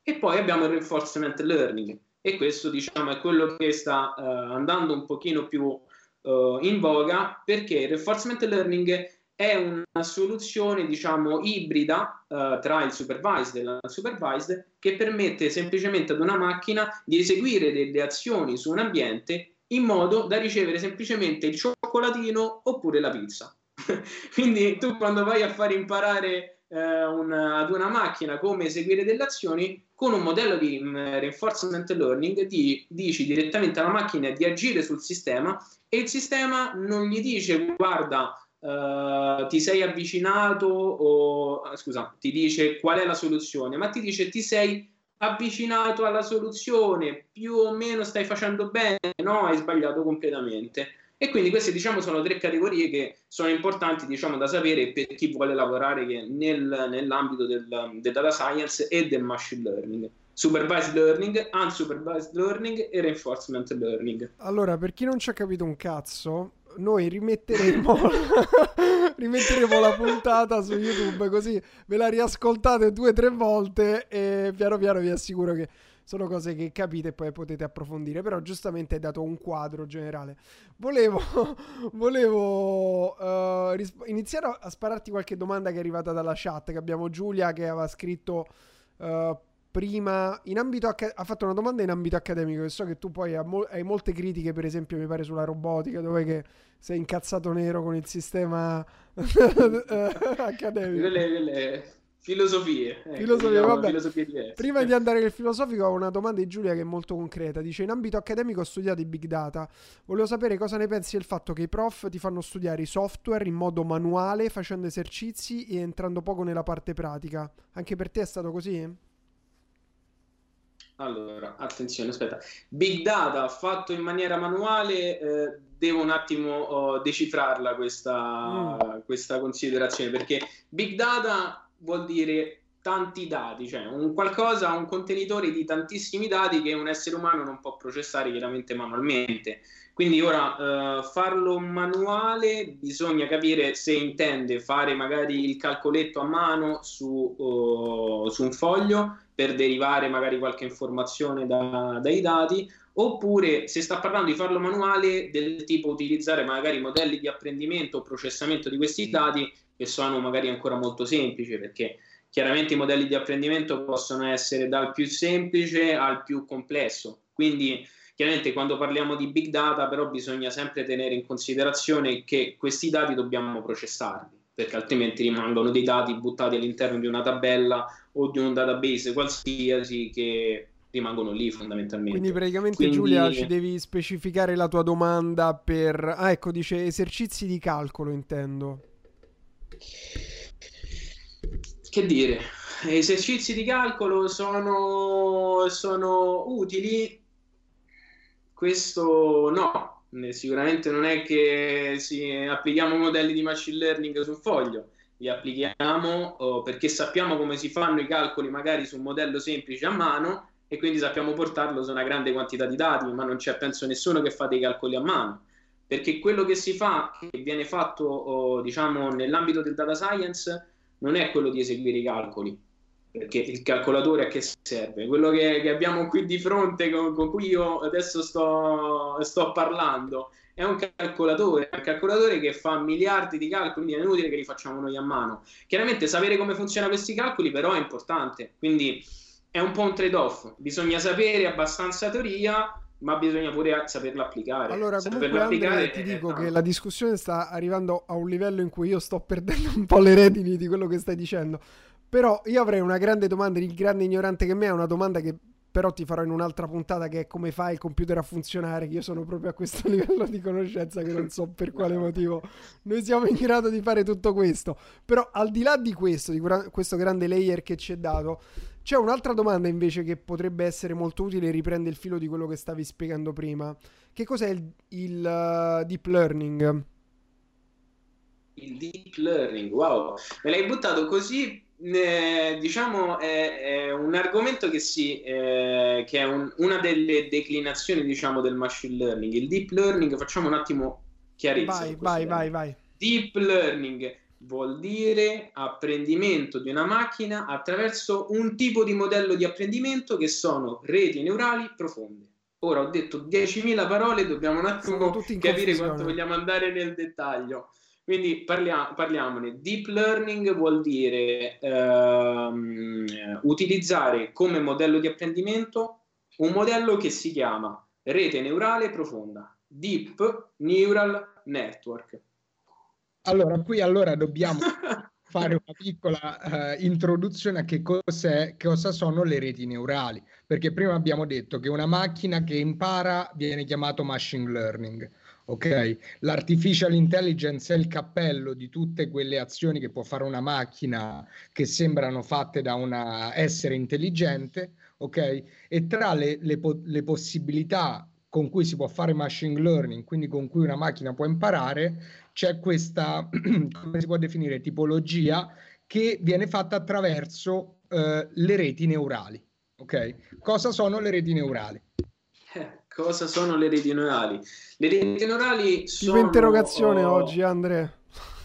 E poi abbiamo il reinforcement learning, e questo, diciamo, è quello che sta andando un pochino più in voga, perché il reinforcement learning è una soluzione, diciamo, ibrida tra il supervised e l'unsupervised, che permette semplicemente ad una macchina di eseguire delle azioni su un ambiente in modo da ricevere semplicemente il cioccolatino oppure la pizza. Quindi tu, quando vai a far imparare ad una macchina come eseguire delle azioni, con un modello di reinforcement learning dici direttamente alla macchina di agire sul sistema, e il sistema non gli dice guarda, ti sei avvicinato, o scusa, ti dice qual è la soluzione, ma ti dice ti sei avvicinato alla soluzione, più o meno stai facendo bene, no, hai sbagliato completamente. E quindi queste, diciamo, sono tre categorie che sono importanti, diciamo, da sapere per chi vuole lavorare nell'ambito del data science e del machine learning. Supervised learning, unsupervised learning e reinforcement learning. Allora, per chi non ci ha capito un cazzo, noi rimetteremo la puntata su YouTube, così ve la riascoltate 2 o 3 volte e piano piano vi assicuro che sono cose che capite e poi potete approfondire. Però giustamente hai dato un quadro generale. Volevo iniziare a spararti qualche domanda che è arrivata dalla chat, che abbiamo Giulia che aveva scritto prima, ha fatto una domanda in ambito accademico, che so che tu poi hai molte critiche, per esempio mi pare sulla robotica, dove che sei incazzato nero con il sistema accademico. Le filosofie. Filosofie diverse. Prima di andare nel filosofico, ho una domanda di Giulia che è molto concreta. Dice: in ambito accademico ho studiato i big data. Volevo sapere cosa ne pensi del fatto che i prof ti fanno studiare i software in modo manuale, facendo esercizi e entrando poco nella parte pratica. Anche per te è stato così? Allora, attenzione, aspetta. Big data fatto in maniera manuale, devo un attimo decifrarla questa considerazione, perché big data vuol dire tanti dati, cioè un contenitore di tantissimi dati che un essere umano non può processare chiaramente manualmente. Quindi ora farlo manuale, bisogna capire se intende fare magari il calcoletto a mano su un foglio per derivare magari qualche informazione dai dati, oppure se sta parlando di farlo manuale del tipo utilizzare magari modelli di apprendimento o processamento di questi dati, che sono magari ancora molto semplici, perché chiaramente i modelli di apprendimento possono essere dal più semplice al più complesso. Quindi chiaramente quando parliamo di big data però bisogna sempre tenere in considerazione che questi dati dobbiamo processarli, perché altrimenti rimangono dei dati buttati all'interno di una tabella o di un database qualsiasi che rimangono lì fondamentalmente. Quindi praticamente, Giulia, ci devi specificare la tua domanda per... Ah, ecco, dice esercizi di calcolo, intendo. Che dire? Esercizi di calcolo sono utili? Questo no, sicuramente non è che applichiamo modelli di machine learning sul foglio, li applichiamo perché sappiamo come si fanno i calcoli magari su un modello semplice a mano, e quindi sappiamo portarlo su una grande quantità di dati, ma non c'è penso nessuno che fa dei calcoli a mano, perché quello che si fa, che viene fatto diciamo nell'ambito del data science, non è quello di eseguire i calcoli, perché il calcolatore a che serve? Quello che abbiamo qui di fronte, con cui io adesso sto parlando, è un calcolatore che fa miliardi di calcoli, quindi è inutile che li facciamo noi a mano. Chiaramente sapere come funzionano questi calcoli però è importante, quindi è un po' un trade-off, bisogna sapere abbastanza teoria, ma bisogna pure saperla applicare. Allora, comunque, Andrea, ti dico che la discussione sta arrivando a un livello in cui io sto perdendo un po' le redini di quello che stai dicendo, però io avrei una grande domanda, il grande ignorante che me è una domanda che però ti farò in un'altra puntata, che è come fa il computer a funzionare, che io sono proprio a questo livello di conoscenza che non so per quale motivo noi siamo in grado di fare tutto questo. Però al di là di questo grande layer che ci è dato, c'è un'altra domanda invece che potrebbe essere molto utile e riprende il filo di quello che stavi spiegando prima. Che cos'è il deep learning? Il deep learning, wow, me l'hai buttato così. Diciamo è un argomento che è una delle declinazioni, diciamo, del machine learning. Il deep learning, facciamo un attimo chiarezza. Vai. Deep learning vuol dire apprendimento di una macchina attraverso un tipo di modello di apprendimento che sono reti neurali profonde. Ora ho detto 10.000 parole, dobbiamo un attimo capire quanto vogliamo andare nel dettaglio. Quindi parliamone. Deep learning vuol dire utilizzare come modello di apprendimento un modello che si chiama rete neurale profonda, Deep Neural Network. Allora, qui dobbiamo fare una piccola introduzione a cosa sono le reti neurali, perché prima abbiamo detto che una macchina che impara viene chiamato machine learning. Ok, l'artificial intelligence è il cappello di tutte quelle azioni che può fare una macchina che sembrano fatte da un essere intelligente, ok? E tra le possibilità con cui si può fare machine learning, quindi con cui una macchina può imparare, c'è questa, come si può definire, tipologia che viene fatta attraverso le reti neurali, ok? Cosa sono le reti neurali? Cosa sono le reti neurali? Le reti neurali sono... Tipo interrogazione oggi, Andrea.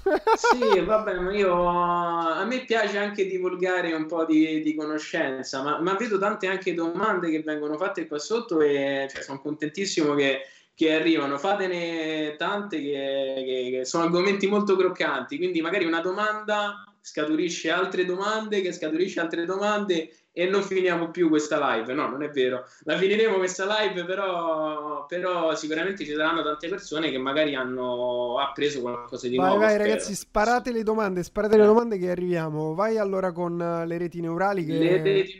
Sì, vabbè, ma a me piace anche divulgare un po' di conoscenza, ma vedo tante anche domande che vengono fatte qua sotto e sono contentissimo che arrivano. Fatene tante che sono argomenti molto croccanti, quindi magari una domanda scaturisce altre domande, che scaturisce altre domande, e non finiamo più questa live. No, non è vero, la finiremo questa live, però sicuramente ci saranno tante persone che magari hanno appreso qualcosa di nuovo. Vai, ragazzi, sparate le domande che arriviamo. Vai allora con le reti neurali Le reti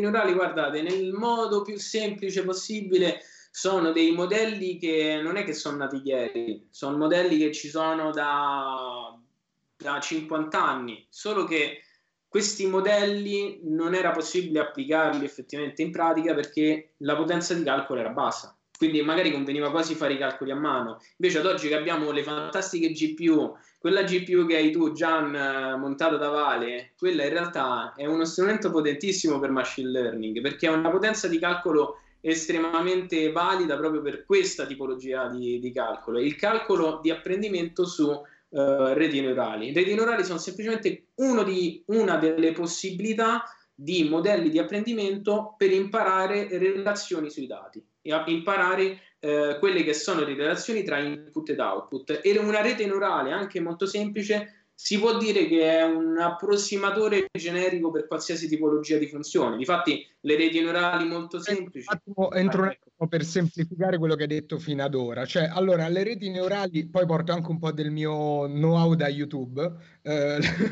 neurali, guardate, nel modo più semplice possibile, sono dei modelli che non è che sono nati ieri, sono modelli che ci sono da 50 anni, solo che questi modelli non era possibile applicarli effettivamente in pratica perché la potenza di calcolo era bassa, quindi magari conveniva quasi fare i calcoli a mano. Invece ad oggi che abbiamo le fantastiche GPU, quella GPU che hai tu, Gian, montata da Vale, quella in realtà è uno strumento potentissimo per machine learning, perché ha una potenza di calcolo estremamente valida proprio per questa tipologia di calcolo, il calcolo di apprendimento su reti neurali. Reti neurali sono semplicemente una delle possibilità di modelli di apprendimento per imparare relazioni sui dati e imparare quelle che sono le relazioni tra input ed output. E una rete neurale, anche molto semplice, si può dire che è un approssimatore generico per qualsiasi tipologia di funzione. Difatti le reti neurali molto semplici... Entro un attimo per semplificare quello che hai detto fino ad ora. Cioè, allora, le reti neurali, poi porto anche un po' del mio know-how da YouTube, le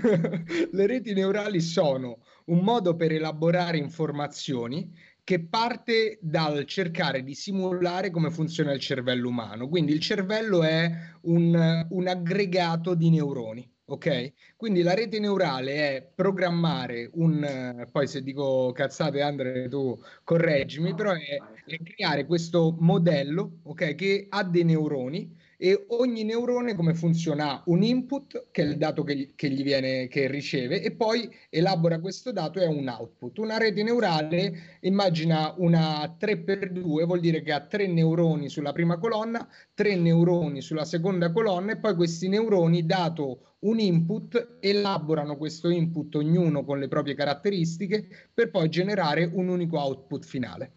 reti neurali sono un modo per elaborare informazioni che parte dal cercare di simulare come funziona il cervello umano. Quindi il cervello è un aggregato di neuroni, ok? Quindi la rete neurale è programmare un... Poi se dico cazzate, Andrea, tu correggimi, però è creare questo modello, ok? Che ha dei neuroni, e ogni neurone come funziona? Un input, che è il dato che riceve, e poi elabora questo dato e ha un output. Una rete neurale, immagina una 3x2, vuol dire che ha 3 neuroni sulla prima colonna, 3 neuroni sulla seconda colonna, e poi questi neuroni, dato un input, elaborano questo input ognuno con le proprie caratteristiche per poi generare un unico output finale.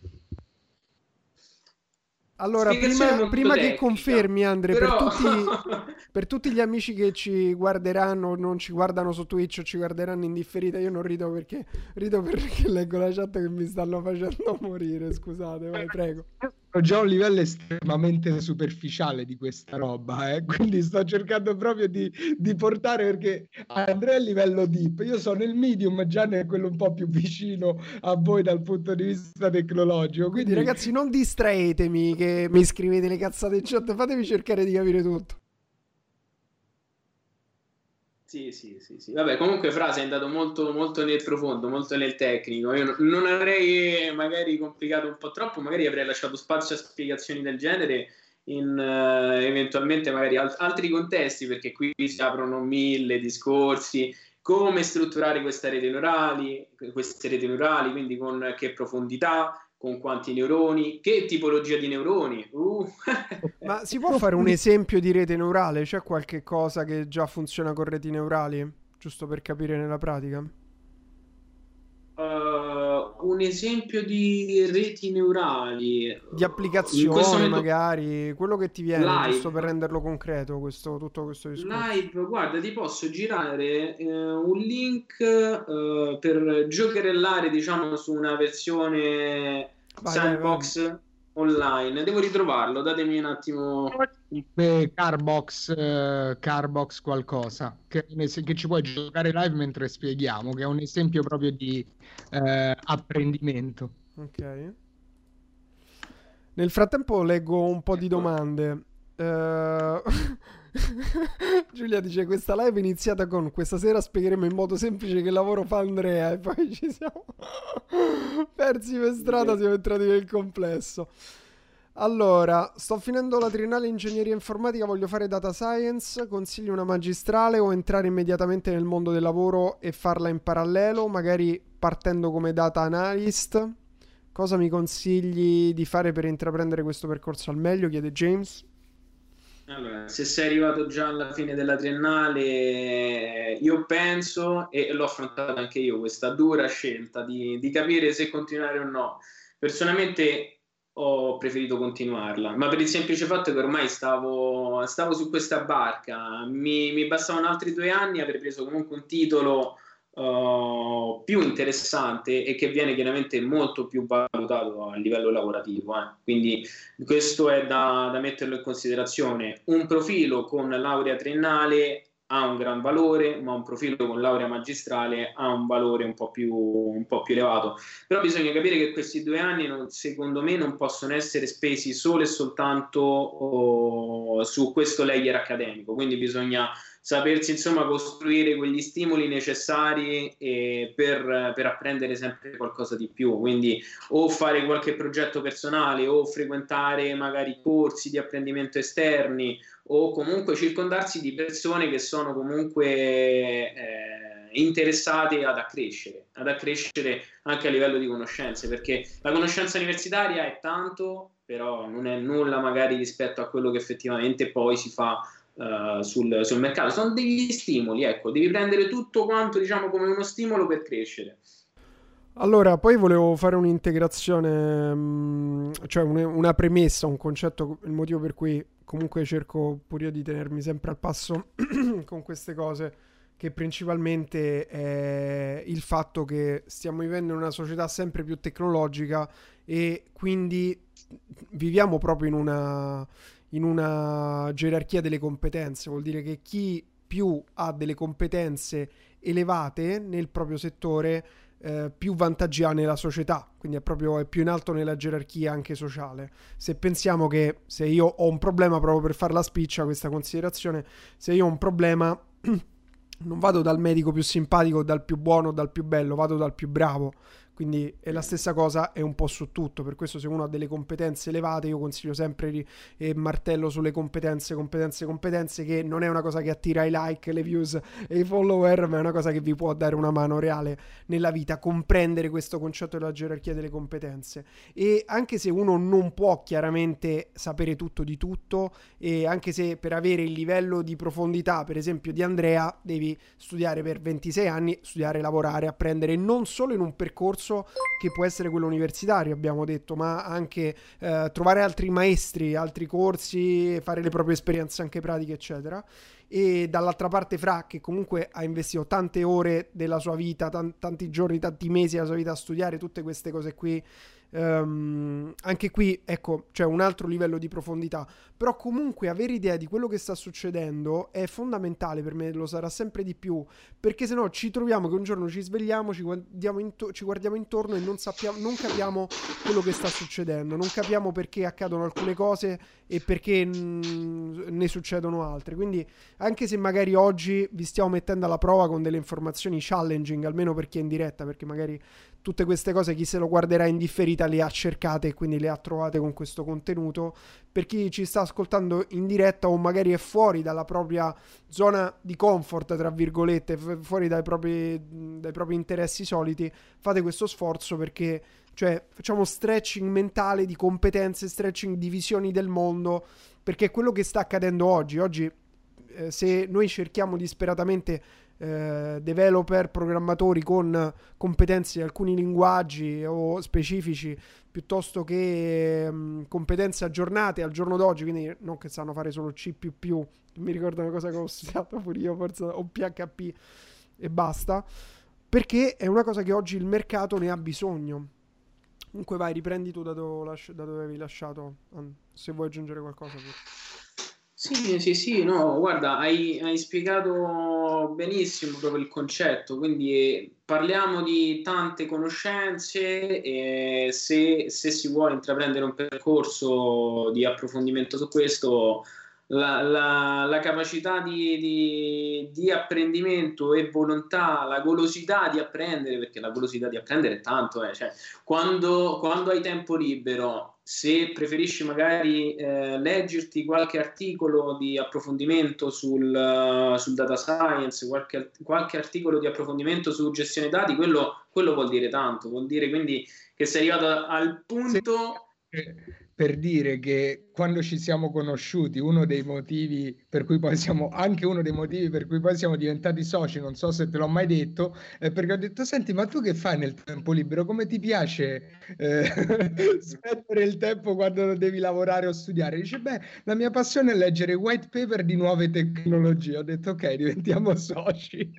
Allora, prima che confermi, Andre, però... per tutti gli amici che ci guarderanno, non ci guardano su Twitch o ci guarderanno in differita, io non rido perché leggo la chat che mi stanno facendo morire, scusate, vai, prego. Ho già un livello estremamente superficiale di questa roba, quindi sto cercando proprio di portare, perché Andrea è a livello deep, io sono nel medium, Gian è quello un po' più vicino a voi dal punto di vista tecnologico, quindi ragazzi non distraetemi che mi scrivete le cazzate in chat, fatemi cercare di capire tutto. Sì. Vabbè, comunque Fra sei andato molto, molto nel profondo, molto nel tecnico. Io non avrei magari complicato un po' troppo, magari avrei lasciato spazio a spiegazioni del genere in eventualmente magari altri contesti, perché qui si aprono 1000 discorsi. Come strutturare queste reti neurali, quindi con che profondità, con quanti neuroni, che tipologia di neuroni. Ma si può fare un esempio di rete neurale? C'è qualche cosa che già funziona con reti neurali? Giusto per capire nella pratica. Un esempio di reti neurali? Di applicazioni magari, quello che ti viene, live. Giusto per renderlo concreto tutto questo discorso. Live, guarda, ti posso girare un link per giocherellare, diciamo, su una versione sandbox online. Devo ritrovarlo, datemi un attimo. Carbox qualcosa che ci puoi giocare live mentre spieghiamo, che è un esempio proprio di apprendimento. Ok, nel frattempo leggo un po' di domande. Giulia dice: questa live è iniziata con "questa sera spiegheremo in modo semplice che lavoro fa Andrea", e poi ci siamo persi per strada, siamo entrati nel complesso. Allora, sto finendo la triennale in ingegneria informatica, voglio fare data science, consigli una magistrale o entrare immediatamente nel mondo del lavoro e farla in parallelo, magari partendo come data analyst? Cosa mi consigli di fare per intraprendere questo percorso al meglio? Chiede James. Allora, se sei arrivato già alla fine della triennale, io penso, e l'ho affrontata anche io questa dura scelta di capire se continuare o no. Personalmente ho preferito continuarla, ma per il semplice fatto che ormai stavo su questa barca, mi bastavano altri 2 anni, avrei preso comunque un titolo più interessante e che viene chiaramente molto più valutato a livello lavorativo, quindi questo è da metterlo in considerazione. Un profilo con laurea triennale ha un gran valore, ma un profilo con laurea magistrale ha un valore un po' più elevato, però bisogna capire che questi 2 anni secondo me non possono essere spesi solo e soltanto su questo layer accademico, quindi bisogna sapersi insomma costruire quegli stimoli necessari per apprendere sempre qualcosa di più, quindi o fare qualche progetto personale o frequentare magari corsi di apprendimento esterni o comunque circondarsi di persone che sono comunque interessate ad accrescere anche a livello di conoscenze, perché la conoscenza universitaria è tanto, però non è nulla magari rispetto a quello che effettivamente poi si fa sul mercato. Sono degli stimoli, ecco, devi prendere tutto quanto, diciamo, come uno stimolo per crescere. Allora, poi volevo fare un'integrazione, cioè una premessa, un concetto, il motivo per cui comunque cerco pure io di tenermi sempre al passo con queste cose, che principalmente è il fatto che stiamo vivendo in una società sempre più tecnologica e quindi viviamo proprio in una gerarchia delle competenze, vuol dire che chi più ha delle competenze elevate nel proprio settore più vantaggi ha nella società, quindi è proprio è più in alto nella gerarchia anche sociale. Se pensiamo che se io ho un problema, proprio per fare la spiccia questa considerazione, se io ho un problema non vado dal medico più simpatico, dal più buono, dal più bello, vado dal più bravo. Quindi è la stessa cosa, è un po' su tutto. Per questo se uno ha delle competenze elevate, io consiglio sempre martello sulle competenze, che non è una cosa che attira i like, le views e i follower, ma è una cosa che vi può dare una mano reale nella vita, comprendere questo concetto della gerarchia delle competenze. E anche se uno non può chiaramente sapere tutto di tutto, e anche se per avere il livello di profondità, per esempio, di Andrea, devi studiare per 26 anni, studiare, lavorare, apprendere, non solo in un percorso che può essere quello universitario, abbiamo detto, ma anche trovare altri maestri, altri corsi, fare le proprie esperienze anche pratiche, eccetera. E dall'altra parte Fra, che comunque ha investito tante ore della sua vita, tanti giorni, tanti mesi della sua vita a studiare tutte queste cose qui, anche qui ecco c'è un altro livello di profondità. Però comunque avere idea di quello che sta succedendo è fondamentale, per me lo sarà sempre di più, perché se no ci troviamo che un giorno ci svegliamo, ci guardiamo intorno e non capiamo quello che sta succedendo, non capiamo perché accadono alcune cose e perché ne succedono altre. Quindi anche se magari oggi vi stiamo mettendo alla prova con delle informazioni challenging, almeno per chi è in diretta, perché magari tutte queste cose chi se lo guarderà in differita le ha cercate e quindi le ha trovate con questo contenuto. Per chi ci sta ascoltando in diretta o magari è fuori dalla propria zona di comfort, tra virgolette, fuori dai propri interessi soliti, fate questo sforzo, perché cioè facciamo stretching mentale di competenze, stretching di visioni del mondo, perché è quello che sta accadendo oggi. Se noi cerchiamo disperatamente developer, programmatori con competenze di alcuni linguaggi o specifici, piuttosto che competenze aggiornate al giorno d'oggi, quindi non che sanno fare solo C++, mi ricordo una cosa che ho studiato pure io, forse, o PHP e basta, perché è una cosa che oggi il mercato ne ha bisogno. Comunque vai, riprendi tu da dove avevi lasciato, se vuoi aggiungere qualcosa pure. Sì, no, guarda, hai spiegato benissimo proprio il concetto, quindi parliamo di tante conoscenze e se si vuole intraprendere un percorso di approfondimento su questo, la capacità di apprendimento e volontà, la golosità di apprendere, perché la golosità di apprendere è tanto, cioè, quando hai tempo libero, se preferisci magari leggerti qualche articolo di approfondimento sul data science, qualche articolo di approfondimento su gestione dati, quello vuol dire tanto, vuol dire quindi che sei arrivato al punto... Per dire che quando ci siamo conosciuti, uno dei motivi per cui poi siamo diventati soci, non so se te l'ho mai detto, perché ho detto: senti, ma tu che fai nel tempo libero? Come ti piace spendere il tempo quando non devi lavorare o studiare? Dice: beh, la mia passione è leggere white paper di nuove tecnologie. Ho detto: ok, diventiamo soci.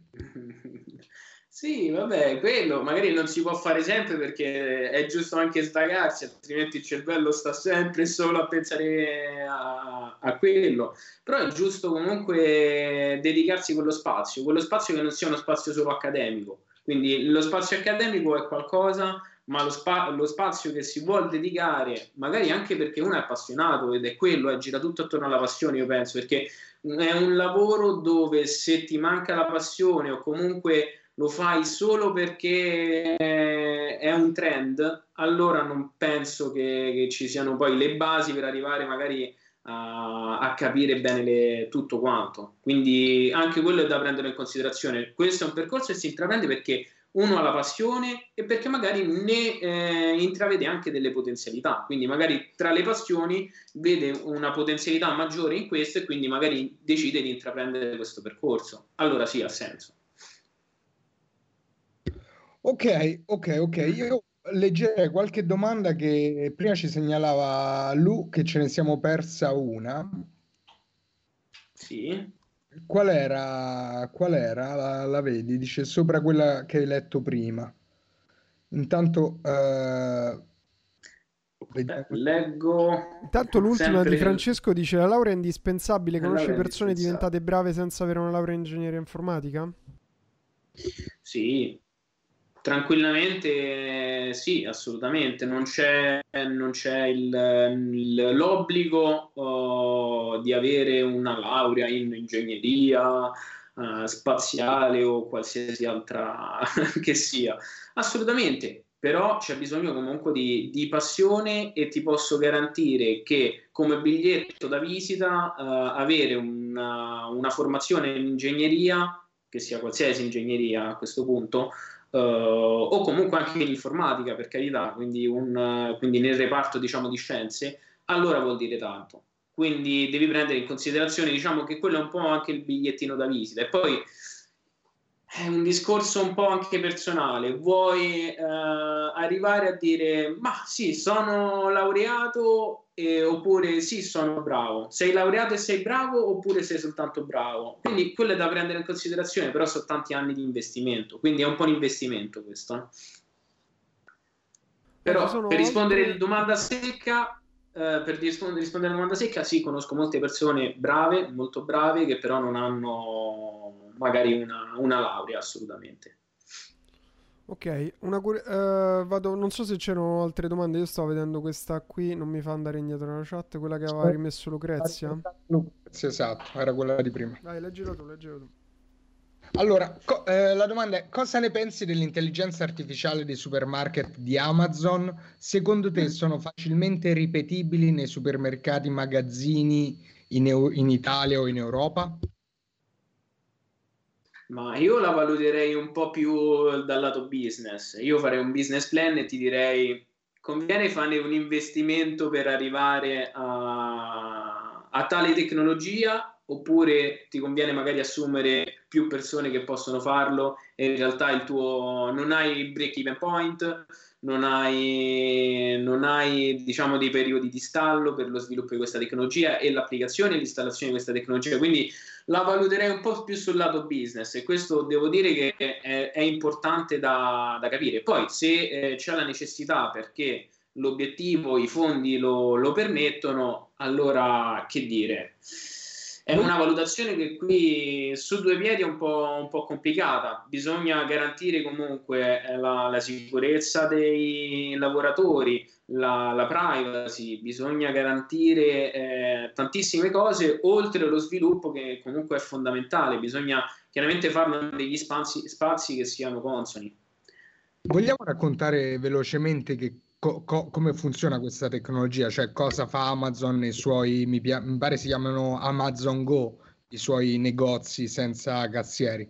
Sì, vabbè, quello magari non si può fare sempre, perché è giusto anche stacarsi, altrimenti il cervello sta sempre solo a pensare a quello. Però è giusto comunque dedicarsi quello spazio che non sia uno spazio solo accademico. Quindi lo spazio accademico è qualcosa, ma lo spazio che si vuol dedicare, magari anche perché uno è appassionato, ed è quello, gira tutto attorno alla passione, io penso, perché è un lavoro dove se ti manca la passione o comunque... lo fai solo perché è un trend, allora non penso che ci siano poi le basi per arrivare magari a capire bene tutto quanto. Quindi anche quello è da prendere in considerazione. Questo è un percorso che si intraprende perché uno ha la passione e perché magari ne intravede anche delle potenzialità, quindi magari tra le passioni vede una potenzialità maggiore in questo e quindi magari decide di intraprendere questo percorso. Allora sì, ha senso. Ok, io leggerei qualche domanda che prima ci segnalava Lu, che ce ne siamo persa una. Sì. Qual era? La vedi? Dice sopra quella che hai letto prima. Intanto leggo. Intanto l'ultima sempre... di Francesco dice: la laurea è indispensabile, conosci persone diventate brave senza avere una laurea in ingegneria informatica? Sì. Tranquillamente sì, assolutamente, non c'è l'obbligo di avere una laurea in ingegneria spaziale o qualsiasi altra che sia, assolutamente, però c'è bisogno comunque di passione, e ti posso garantire che come biglietto da visita avere una formazione in ingegneria, che sia qualsiasi ingegneria a questo punto, o comunque anche in informatica, per carità, quindi nel reparto, diciamo, di scienze, allora vuol dire tanto. Quindi devi prendere in considerazione, diciamo, che quello è un po' anche il bigliettino da visita. E poi è un discorso un po' anche personale. Vuoi arrivare a dire, ma sì, sono laureato, oppure sì, sono bravo. Sei laureato e sei bravo, oppure sei soltanto bravo? Quindi quello è da prendere in considerazione, però sono tanti anni di investimento, quindi è un po' un investimento questo. Però per rispondere alla domanda secca, sì, conosco molte persone brave, molto brave, che però non hanno magari una laurea, assolutamente. Ok, vado, non so se c'erano altre domande. Io stavo vedendo questa qui, non mi fa andare indietro nella chat, quella che aveva rimesso Lucrezia. Lucrezia, esatto, era quella di prima. Dai, leggilo tu. Allora, la domanda è: cosa ne pensi dell'intelligenza artificiale dei supermarket di Amazon? Secondo te sono facilmente ripetibili nei supermercati, magazzini in Italia o in Europa? Ma io la valuterei un po' più dal lato business. Io farei un business plan e ti direi: conviene fare un investimento per arrivare a tale tecnologia, oppure ti conviene magari assumere più persone che possono farlo, e in realtà non hai break even point, non hai diciamo dei periodi di stallo per lo sviluppo di questa tecnologia e l'applicazione e l'installazione di questa tecnologia. Quindi la valuterei un po' più sul lato business, e questo devo dire che è importante da capire. Poi se c'è la necessità, perché l'obiettivo, i fondi lo permettono, allora che dire. È una valutazione che qui su due piedi è un po' complicata. Bisogna garantire comunque la sicurezza dei lavoratori, la privacy, bisogna garantire tantissime cose, oltre allo sviluppo, che comunque è fondamentale. Bisogna chiaramente farlo negli spazi che siano consoni. Vogliamo raccontare velocemente che come funziona questa tecnologia, cioè cosa fa Amazon e i suoi, mi pare si chiamano Amazon Go, i suoi negozi senza cassieri?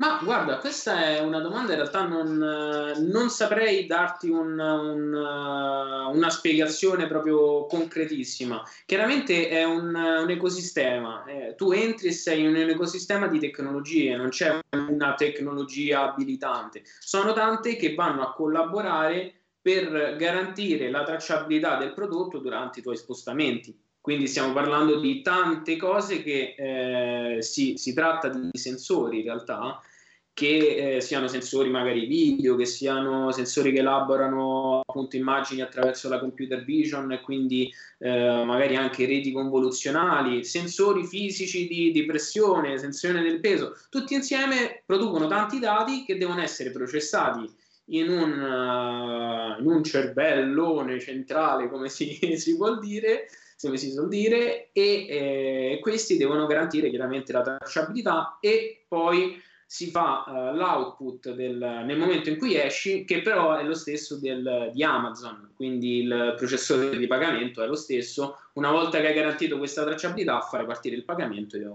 Ma guarda, questa è una domanda in realtà non saprei darti una spiegazione proprio concretissima. Chiaramente è un ecosistema, tu entri e sei in un ecosistema di tecnologie, non c'è una tecnologia abilitante, sono tante che vanno a collaborare per garantire la tracciabilità del prodotto durante i tuoi spostamenti. Quindi stiamo parlando di tante cose che si tratta di sensori in realtà, che siano sensori magari video, che siano sensori che elaborano appunto immagini attraverso la computer vision, e quindi magari anche reti convoluzionali, sensori fisici di pressione, sensore del peso. Tutti insieme producono tanti dati che devono essere processati in un cervellone centrale, come si vuol dire, se si suol dire, e questi devono garantire chiaramente la tracciabilità, e poi si fa l'output nel momento in cui esci, che però è lo stesso di Amazon, quindi il processore di pagamento è lo stesso. Una volta che hai garantito questa tracciabilità, fare partire il pagamento, e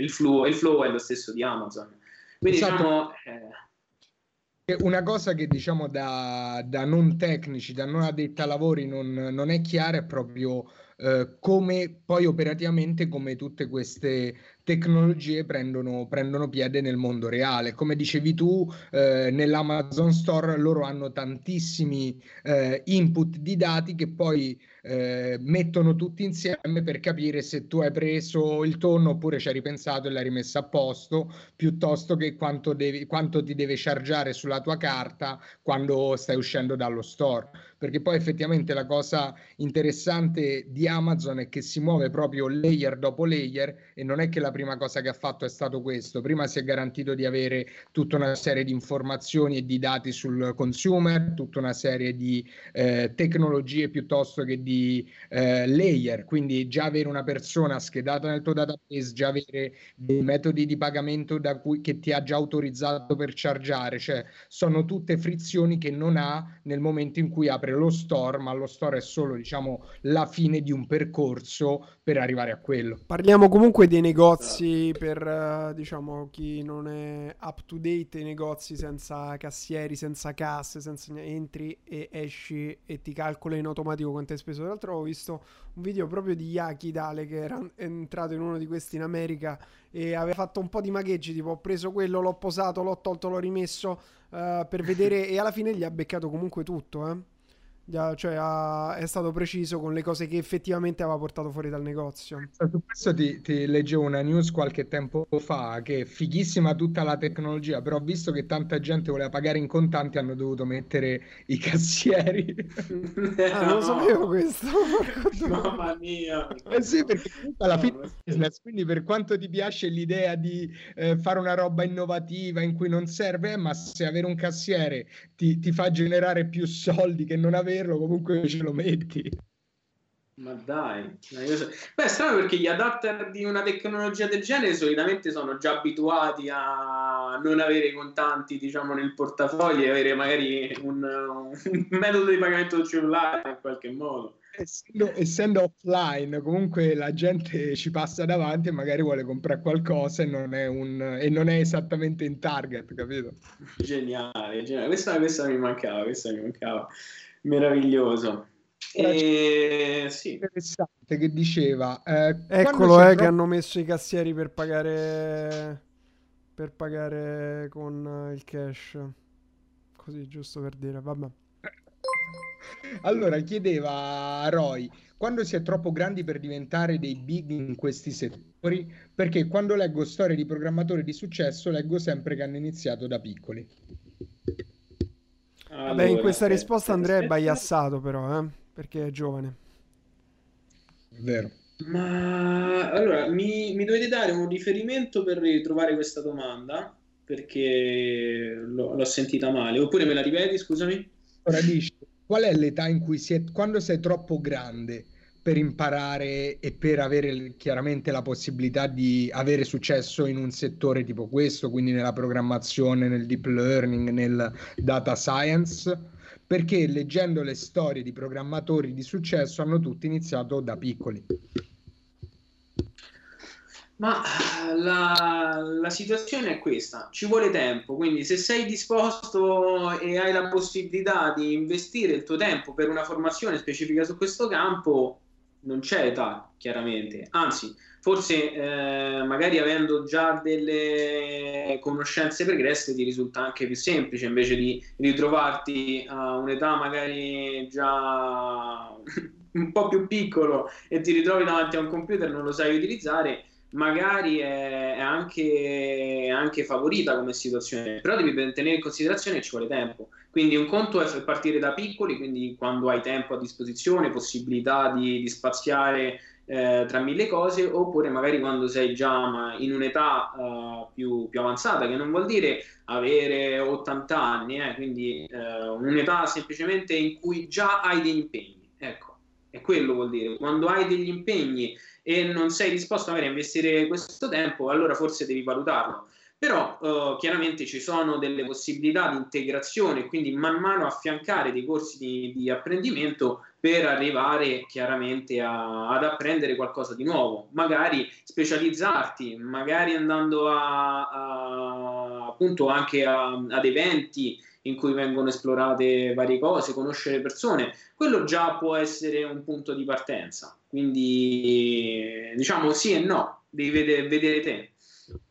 il flow è lo stesso di Amazon. Quindi esatto. Diciamo... Una cosa che, diciamo, da non tecnici, da non addetti ai lavori non è chiara è proprio come poi operativamente come tutte queste tecnologie prendono piede nel mondo reale. Come dicevi tu, nell'Amazon Store loro hanno tantissimi input di dati che poi mettono tutti insieme per capire se tu hai preso il tonno oppure ci hai ripensato e l'hai rimesso a posto, piuttosto che quanto ti deve chargiare sulla tua carta quando stai uscendo dallo store. perché poi effettivamente la cosa interessante di Amazon è che si muove proprio layer dopo layer, e non è che la prima cosa che ha fatto è stato questo. Prima si è garantito di avere tutta una serie di informazioni e di dati sul consumer, tutta una serie di tecnologie piuttosto che di layer, quindi già avere una persona schedata nel tuo database, già avere dei metodi di pagamento da cui, che ti ha già autorizzato per chargeare, cioè sono tutte frizioni che non ha nel momento in cui apre lo store, ma lo store è solo, diciamo, la fine di un percorso per arrivare a quello. Parliamo comunque dei negozi per, diciamo, chi non è up to date, i negozi senza cassieri, senza casse, senza entri e esci e ti calcola in automatico quanto hai speso. Tra l'altro ho visto un video proprio di Yaki Dale che era entrato in uno di questi in America e aveva fatto un po' di magheggi, tipo ho preso quello, l'ho posato, l'ho tolto, l'ho rimesso per vedere e alla fine gli ha beccato comunque tutto, cioè è stato preciso con le cose che effettivamente aveva portato fuori dal negozio. Su questo ti leggevo una news qualche tempo fa, che è fighissima tutta la tecnologia, però visto che tanta gente voleva pagare in contanti hanno dovuto mettere i cassieri. Non lo sapevo questo. Mamma mia. Sì, perché alla fine business, quindi per quanto ti piace l'idea di fare una roba innovativa in cui non serve, ma se avere un cassiere ti fa generare più soldi che non avere, comunque ce lo metti. Ma dai, beh, è strano perché gli adapter di una tecnologia del genere solitamente sono già abituati a non avere i contanti, diciamo, nel portafoglio e avere magari un metodo di pagamento cellulare in qualche modo. Essendo offline, comunque la gente ci passa davanti e magari vuole comprare qualcosa e non è esattamente in target, capito? Geniale. Questa mi mancava, meraviglioso. Sì. Interessante che diceva eccolo che hanno messo i cassieri per pagare con il cash, così, giusto per dire. Vabbè, allora chiedeva Roy: quando si è troppo grandi per diventare dei big in questi settori? Perché quando leggo storie di programmatori di successo leggo sempre che hanno iniziato da piccoli. Allora, beh, in questa risposta Andrea è baiassato, però, perché è giovane. È vero. Ma allora mi dovete dare un riferimento per ritrovare questa domanda, perché l'ho sentita male. Oppure me la ripeti, scusami? Ora dici: qual è l'età in cui quando sei troppo grande per imparare e per avere chiaramente la possibilità di avere successo in un settore tipo questo, quindi nella programmazione, nel deep learning, nel data science? Perché leggendo le storie di programmatori di successo hanno tutti iniziato da piccoli. Ma la situazione è questa: ci vuole tempo, quindi se sei disposto e hai la possibilità di investire il tuo tempo per una formazione specifica su questo campo, non c'è età, chiaramente. Anzi, forse magari avendo già delle conoscenze pregresse ti risulta anche più semplice, invece di ritrovarti a un'età magari già un po' più piccolo e ti ritrovi davanti a un computer, non lo sai utilizzare. Magari è anche favorita come situazione, però devi tenere in considerazione che ci vuole tempo. Quindi un conto è partire da piccoli, quindi quando hai tempo a disposizione, possibilità di spaziare tra mille cose, oppure magari quando sei già in un'età più avanzata, che non vuol dire avere 80 anni, quindi un'età semplicemente in cui già hai degli impegni, ecco, è quello vuol dire. Quando hai degli impegni e non sei disposto magari a investire questo tempo, allora forse devi valutarlo. Però chiaramente ci sono delle possibilità di integrazione, quindi man mano affiancare dei corsi di apprendimento per arrivare chiaramente ad apprendere qualcosa di nuovo, magari specializzarti, magari andando appunto anche ad eventi in cui vengono esplorate varie cose, conoscere persone. Quello già può essere un punto di partenza, quindi diciamo sì e no, devi vedere te.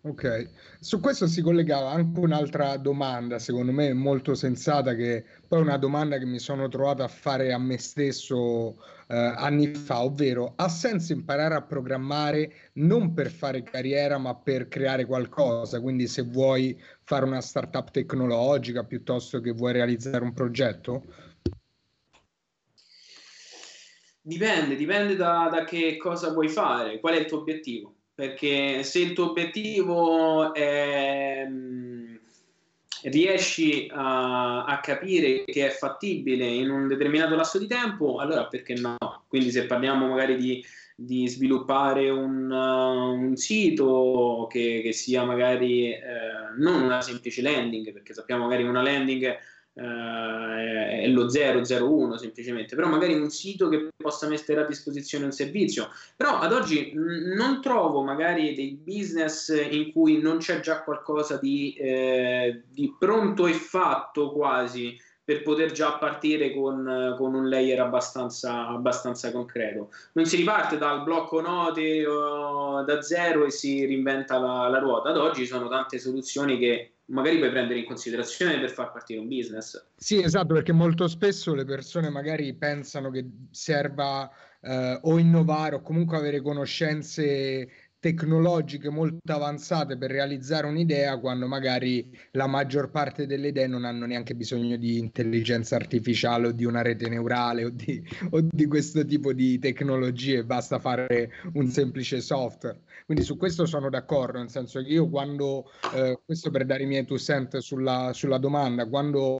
Ok, su questo si collegava anche un'altra domanda, secondo me molto sensata, che poi è una domanda che mi sono trovato a fare a me stesso anni fa, ovvero: ha senso imparare a programmare non per fare carriera ma per creare qualcosa? Quindi se vuoi fare una startup tecnologica piuttosto che vuoi realizzare un progetto? Dipende da che cosa vuoi fare, qual è il tuo obiettivo, perché se il tuo obiettivo è riesci a capire che è fattibile in un determinato lasso di tempo, allora perché no? Quindi se parliamo magari di sviluppare un sito che sia magari non una semplice landing, perché sappiamo magari una landing è lo 001 semplicemente, però magari un sito che possa mettere a disposizione un servizio, però ad oggi non trovo magari dei business in cui non c'è già qualcosa di pronto e fatto quasi per poter già partire con un layer abbastanza concreto. Non si riparte dal blocco note da zero e si reinventa la ruota. Ad oggi sono tante soluzioni che magari puoi prendere in considerazione per far partire un business. Sì, esatto, perché molto spesso le persone magari pensano che serva o innovare o comunque avere conoscenze tecnologiche molto avanzate per realizzare un'idea, quando magari la maggior parte delle idee non hanno neanche bisogno di intelligenza artificiale o di una rete neurale o di questo tipo di tecnologie, basta fare un semplice software. Quindi su questo sono d'accordo, nel senso che io quando questo per dare i miei 2 cent sulla domanda, quando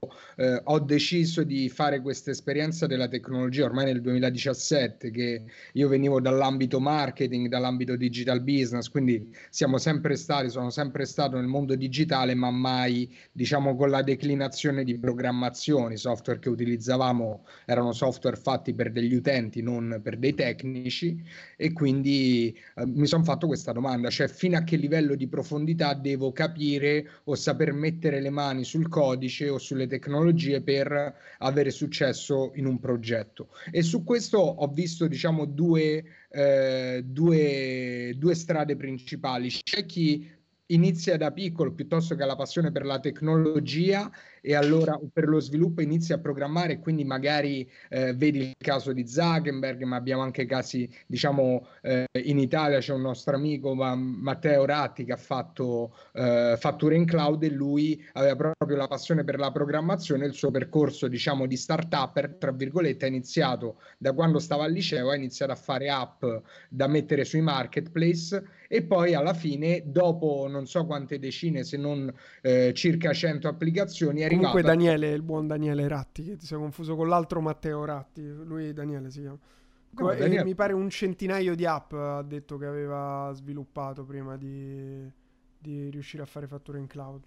ho deciso di fare questa esperienza della tecnologia ormai nel 2017, che io venivo dall'ambito marketing, dall'ambito digital business, quindi sono sempre stato nel mondo digitale, ma mai, diciamo, con la declinazione di programmazioni. I software che utilizzavamo erano software fatti per degli utenti, non per dei tecnici, e quindi mi sono fatto questa domanda, cioè fino a che livello di profondità devo capire o saper mettere le mani sul codice o sulle tecnologie per avere successo in un progetto. E su questo ho visto, diciamo, due strade principali. C'è chi inizia da piccolo, piuttosto che ha la passione per la tecnologia e allora per lo sviluppo inizia a programmare, quindi magari vedi il caso di Zuckerberg, ma abbiamo anche casi, diciamo, in Italia c'è un nostro amico Matteo Ratti che ha fatto Fatture in cloud, e lui aveva proprio la passione per la programmazione. Il suo percorso, diciamo, di start-up, tra virgolette, è iniziato da quando stava al liceo, ha iniziato a fare app da mettere sui marketplace, e poi alla fine, dopo non so quante decine, se non circa 100 applicazioni, è arrivato. Comunque Daniele, il buon Daniele Ratti, che ti sei confuso con l'altro Matteo Ratti, lui Daniele si chiama. No, Daniele. Mi pare un centinaio di app ha detto che aveva sviluppato prima di riuscire a fare fatture in cloud.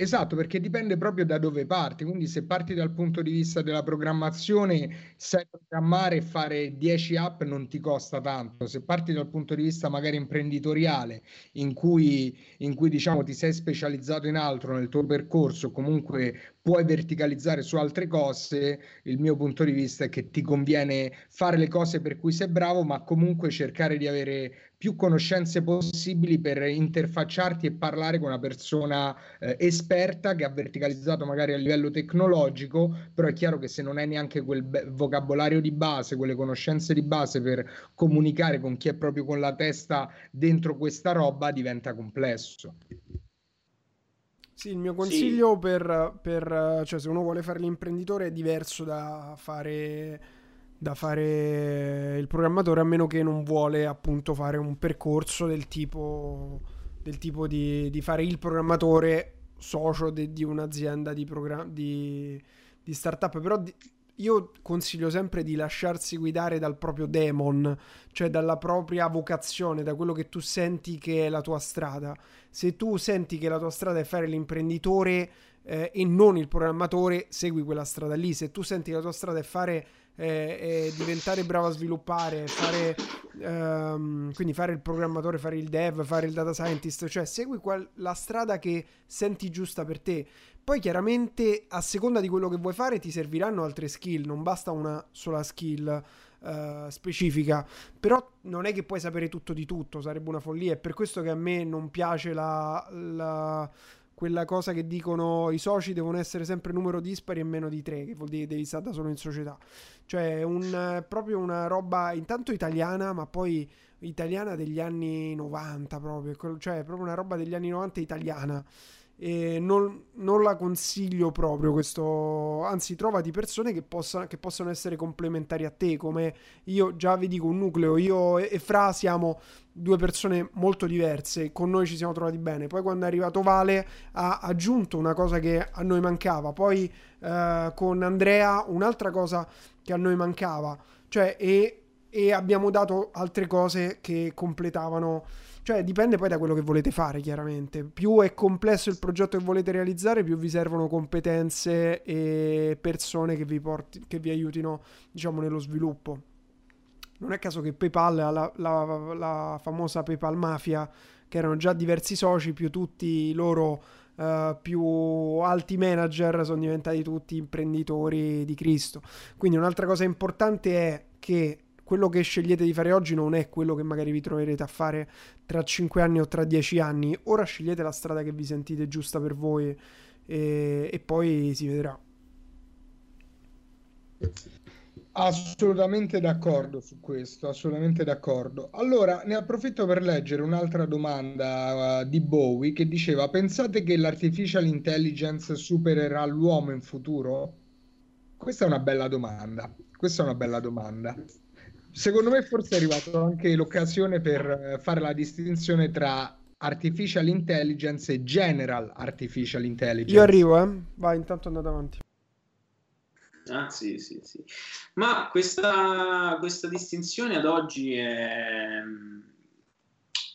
Esatto, perché dipende proprio da dove parti. Quindi se parti dal punto di vista della programmazione, sai programmare e fare 10 app non ti costa tanto. Se parti dal punto di vista magari imprenditoriale, in cui diciamo ti sei specializzato in altro nel tuo percorso, comunque puoi verticalizzare su altre cose. Il mio punto di vista è che ti conviene fare le cose per cui sei bravo, ma comunque cercare di avere più conoscenze possibili per interfacciarti e parlare con una persona esperta che ha verticalizzato magari a livello tecnologico, però è chiaro che se non hai neanche quel vocabolario di base, quelle conoscenze di base per comunicare con chi è proprio con la testa dentro questa roba, diventa complesso. Sì, il mio consiglio sì. Cioè se uno vuole fare l'imprenditore è diverso da fare il programmatore, a meno che non vuole appunto fare un percorso del tipo di fare il programmatore socio di un'azienda di startup. Però io consiglio sempre di lasciarsi guidare dal proprio demon, cioè dalla propria vocazione, da quello che tu senti che è la tua strada. Se tu senti che la tua strada è fare l'imprenditore e non il programmatore, segui quella strada lì. Se tu senti che la tua strada è fare diventare bravo a sviluppare, quindi fare il programmatore, fare il dev, fare il data scientist, cioè segui la strada che senti giusta per te. Poi chiaramente a seconda di quello che vuoi fare ti serviranno altre skill, non basta una sola skill specifica, però non è che puoi sapere tutto di tutto, sarebbe una follia. È per questo che a me non piace quella cosa che dicono i soci devono essere sempre numero dispari e meno di 3, che vuol dire devi stare da solo in società. Cioè proprio una roba intanto italiana, ma poi italiana degli anni 90 proprio, cioè proprio una roba degli anni 90 italiana. e non la consiglio proprio questo, anzi trovati persone che possano essere complementari a te, come io già vi dico un nucleo, io e Fra siamo due persone molto diverse, con noi ci siamo trovati bene, poi quando è arrivato Vale ha aggiunto una cosa che a noi mancava, poi con Andrea un'altra cosa che a noi mancava, cioè e abbiamo dato altre cose che completavano. Cioè dipende poi da quello che volete fare, chiaramente. Più è complesso il progetto che volete realizzare, più vi servono competenze e persone che vi aiutino, diciamo, nello sviluppo. Non è caso che PayPal ha la famosa PayPal Mafia, che erano già diversi soci, più tutti i loro più alti manager sono diventati tutti imprenditori di Cristo. Quindi un'altra cosa importante è che quello che scegliete di fare oggi non è quello che magari vi troverete a fare tra 5 anni o tra 10 anni. Ora scegliete la strada che vi sentite giusta per voi e poi si vedrà. Assolutamente d'accordo su questo, assolutamente d'accordo. Allora, ne approfitto per leggere un'altra domanda di Bowie, che diceva: pensate che l'artificial intelligence supererà l'uomo in futuro? Questa è una bella domanda, questa è una bella domanda. Secondo me forse è arrivata anche l'occasione per fare la distinzione tra artificial intelligence e general artificial intelligence. Io arrivo, vai, intanto andate avanti. Ah, sì, sì, sì. Ma questa distinzione ad oggi è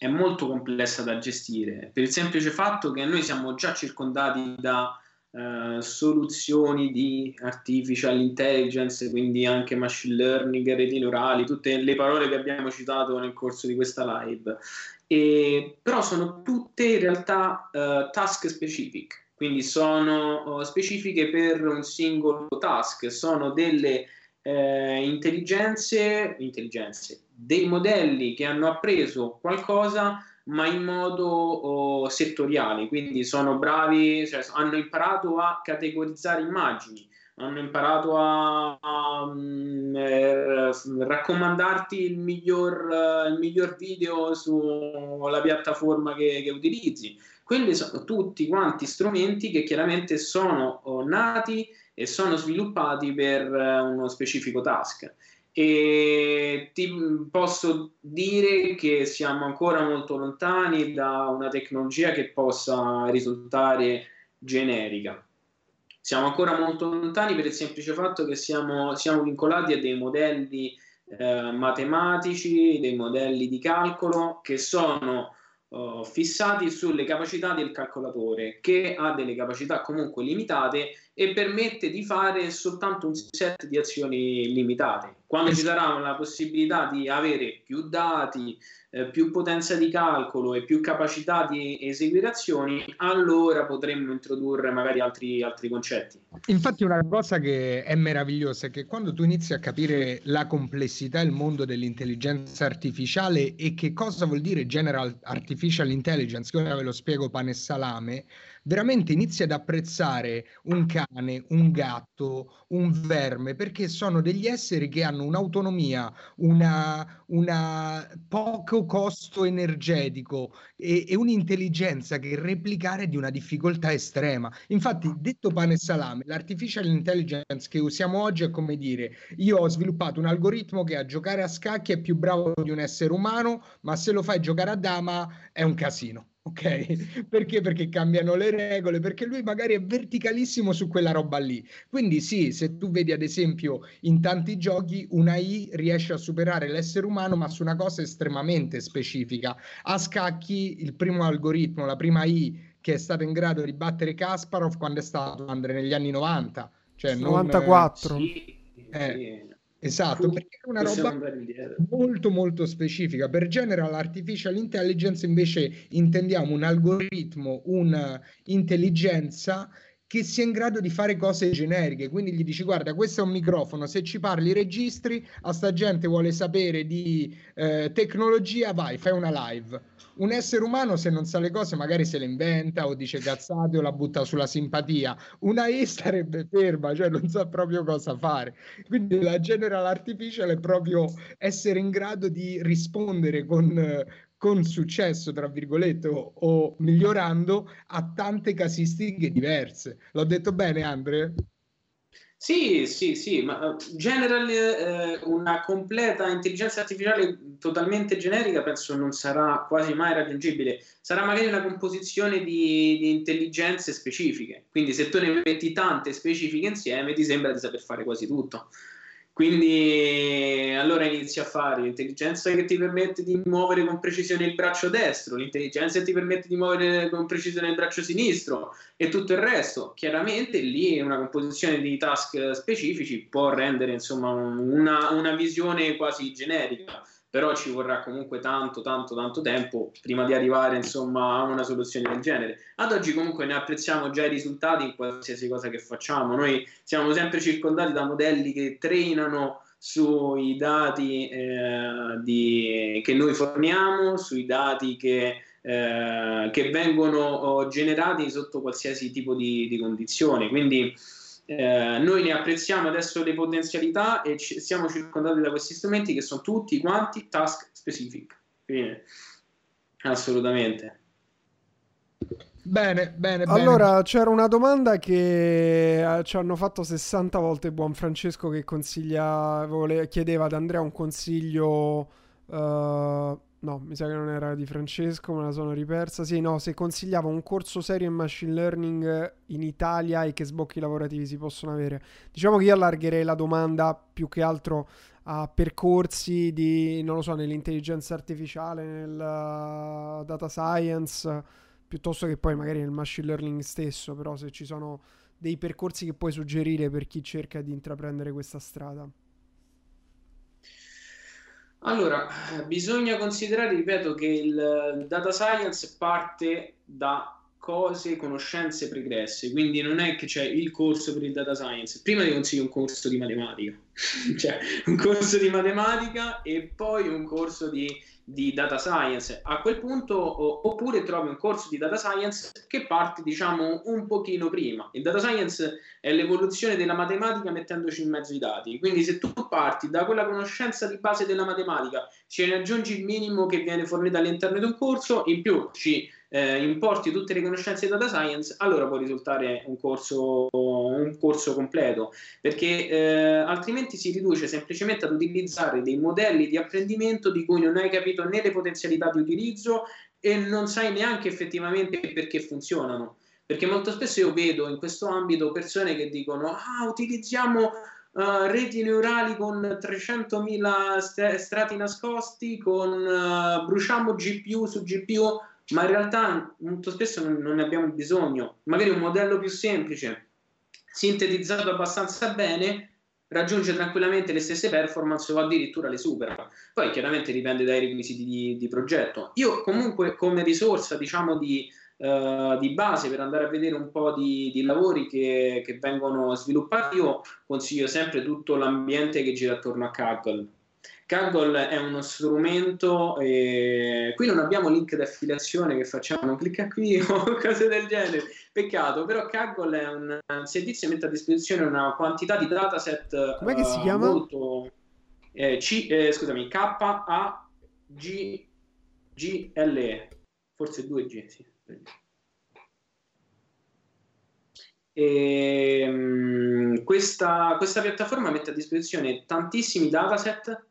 molto complessa da gestire, per il semplice fatto che noi siamo già circondati da soluzioni di artificial intelligence, quindi anche machine learning, reti neurali, tutte le parole che abbiamo citato nel corso di questa live, però sono tutte in realtà task specific, quindi sono specifiche per un singolo task, sono delle intelligenze, dei modelli che hanno appreso qualcosa ma in modo settoriale, quindi sono bravi, cioè, hanno imparato a categorizzare immagini, hanno imparato a raccomandarti il miglior video sulla piattaforma che utilizzi. Quelli sono tutti quanti strumenti che chiaramente sono nati e sono sviluppati per uno specifico task. E ti posso dire che siamo ancora molto lontani da una tecnologia che possa risultare generica. Siamo ancora molto lontani per il semplice fatto che siamo vincolati a dei modelli matematici, dei modelli di calcolo che sono fissati sulle capacità del calcolatore, che ha delle capacità comunque limitate e permette di fare soltanto un set di azioni limitate. Quando ci sarà la possibilità di avere più dati, più potenza di calcolo e più capacità di eseguire azioni, allora potremmo introdurre magari altri concetti. Infatti una cosa che è meravigliosa è che quando tu inizi a capire la complessità e il mondo dell'intelligenza artificiale e che cosa vuol dire general artificial intelligence, che ora ve lo spiego pane e salame, veramente inizi ad apprezzare un cane, un gatto, un verme, perché sono degli esseri che hanno un'autonomia, una poco costo energetico e un'intelligenza che replicare di una difficoltà estrema. Infatti, detto pane e salame, l'artificial intelligence che usiamo oggi è come dire: io ho sviluppato un algoritmo che a giocare a scacchi è più bravo di un essere umano, ma se lo fai giocare a dama è un casino. Ok, perché? Perché cambiano le regole, perché lui magari è verticalissimo su quella roba lì. Quindi sì, se tu vedi ad esempio in tanti giochi un'AI riesce a superare l'essere umano ma su una cosa estremamente specifica. A scacchi il primo algoritmo, la prima AI che è stata in grado di battere Kasparov quando è stato, Andrea, negli anni 90, cioè 94. Esatto, perché è una roba molto molto specifica. Per general artificial intelligence invece intendiamo un algoritmo, un'intelligenza che sia in grado di fare cose generiche, quindi gli dici: guarda, questo è un microfono, se ci parli registri, a sta gente vuole sapere di tecnologia, vai, fai una live. Un essere umano se non sa le cose magari se le inventa o dice cazzate o la butta sulla simpatia, una E sarebbe ferma, cioè non sa proprio cosa fare. Quindi la general artificial è proprio essere in grado di rispondere con con successo, tra virgolette, o migliorando a tante casistiche diverse. L'ho detto bene, Andrea? Sì, sì, sì, ma general, una completa intelligenza artificiale totalmente generica penso non sarà quasi mai raggiungibile, sarà magari una composizione di intelligenze specifiche, quindi se tu ne metti tante specifiche insieme ti sembra di saper fare quasi tutto, quindi allora inizi a fare l'intelligenza che ti permette di muovere con precisione il braccio destro, l'intelligenza che ti permette di muovere con precisione il braccio sinistro e tutto il resto. Chiaramente lì una composizione di task specifici può rendere insomma una visione quasi generica, però ci vorrà comunque tanto tempo prima di arrivare insomma a una soluzione del genere. Ad oggi comunque ne apprezziamo già i risultati in qualsiasi cosa che facciamo, noi siamo sempre circondati da modelli che trainano sui dati che noi forniamo, sui dati che vengono generati sotto qualsiasi tipo di condizione, quindi noi ne apprezziamo adesso le potenzialità e siamo circondati da questi strumenti che sono tutti quanti task specific. Quindi, assolutamente. Bene. Allora c'era una domanda che ci hanno fatto 60 volte, buon Francesco, che chiedeva ad Andrea un consiglio. No, mi sa che non era di Francesco, me la sono ripersa. Sì, no, se consigliavo un corso serio in machine learning in Italia e che sbocchi lavorativi si possono avere. Diciamo che io allargherei la domanda più che altro a percorsi di, non lo so, nell'intelligenza artificiale, nel data science, piuttosto che poi magari nel machine learning stesso, però se ci sono dei percorsi che puoi suggerire per chi cerca di intraprendere questa strada. Allora, bisogna considerare, ripeto, che il data science parte da conoscenze pregresse, quindi non è che c'è il corso per il data science. Prima ti consiglio un corso di matematica, cioè un corso di matematica e poi un corso di data science. A quel punto oppure trovi un corso di data science che parte, diciamo, un pochino prima. Il data science è l'evoluzione della matematica mettendoci in mezzo i dati, quindi se tu parti da quella conoscenza di base della matematica, ci raggiungi il minimo che viene fornito all'interno di un corso, in più ci importi tutte le conoscenze di data science, allora può risultare un corso completo, perché altrimenti si riduce semplicemente ad utilizzare dei modelli di apprendimento di cui non hai capito né le potenzialità di utilizzo e non sai neanche effettivamente perché funzionano, perché molto spesso io vedo in questo ambito persone che dicono utilizziamo reti neurali con 300.000 strati nascosti, con bruciamo GPU su GPU, ma in realtà molto spesso non ne abbiamo bisogno. Magari un modello più semplice, sintetizzato abbastanza bene, raggiunge tranquillamente le stesse performance o addirittura le supera. Poi chiaramente dipende dai requisiti di progetto. Io comunque come risorsa, diciamo, di base per andare a vedere un po' di lavori che vengono sviluppati, io consiglio sempre tutto l'ambiente che gira attorno a Kaggle. Kaggle è uno strumento, qui non abbiamo link di affiliazione che facciamo, clicca qui o cose del genere, peccato, però Kaggle è un servizio che mette a disposizione una quantità di dataset molto... scusami, K-A-G-G-L-E, forse 2G, sì. E, questa piattaforma mette a disposizione tantissimi dataset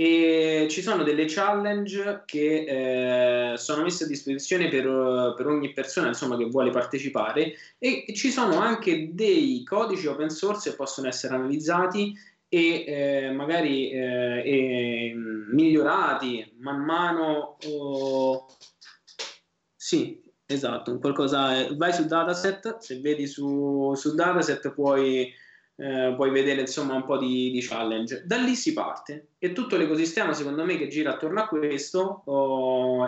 e ci sono delle challenge che sono messe a disposizione per ogni persona, insomma, che vuole partecipare, e ci sono anche dei codici open source che possono essere analizzati e magari migliorati man mano. Sì, esatto, qualcosa. Vai su dataset, se vedi su dataset puoi vedere insomma un po' di challenge. Da lì si parte e tutto l'ecosistema, secondo me, che gira attorno a questo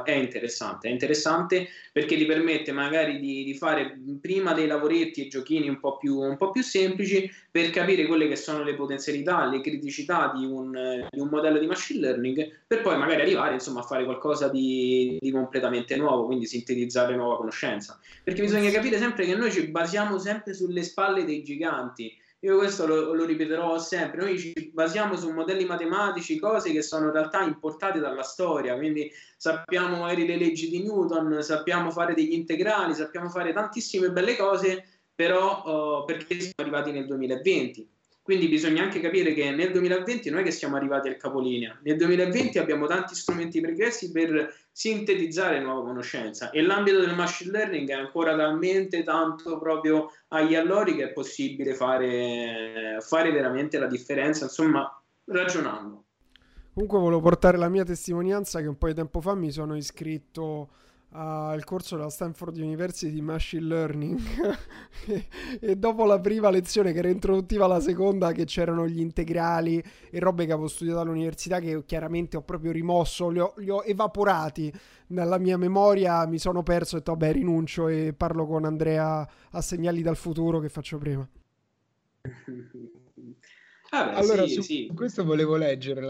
è interessante perché ti permette magari di fare prima dei lavoretti e giochini un po' più semplici per capire quelle che sono le potenzialità, le criticità di un modello di machine learning, per poi magari arrivare insomma a fare qualcosa di completamente nuovo, quindi sintetizzare nuova conoscenza, perché bisogna capire sempre che noi ci basiamo sempre sulle spalle dei giganti Io questo lo ripeterò sempre, noi ci basiamo su modelli matematici, cose che sono in realtà importate dalla storia, quindi sappiamo magari le leggi di Newton, sappiamo fare degli integrali, sappiamo fare tantissime belle cose, però perché siamo arrivati nel 2020. Quindi bisogna anche capire che nel 2020 non è che siamo arrivati al capolinea, nel 2020 abbiamo tanti strumenti pregressi per sintetizzare nuova conoscenza, e l'ambito del machine learning è ancora talmente tanto proprio agli allori che è possibile fare veramente la differenza, insomma, ragionando. Comunque volevo portare la mia testimonianza che un po' di tempo fa mi sono iscritto al corso della Stanford University di Machine Learning e dopo la prima lezione, che era introduttiva alla seconda, che c'erano gli integrali e robe che avevo studiato all'università, che chiaramente ho proprio rimosso, li ho evaporati nella mia memoria, mi sono perso e ho detto vabbè, rinuncio e parlo con Andrea a Segnali dal futuro, che faccio prima. Allora sì, sì. Questo volevo leggere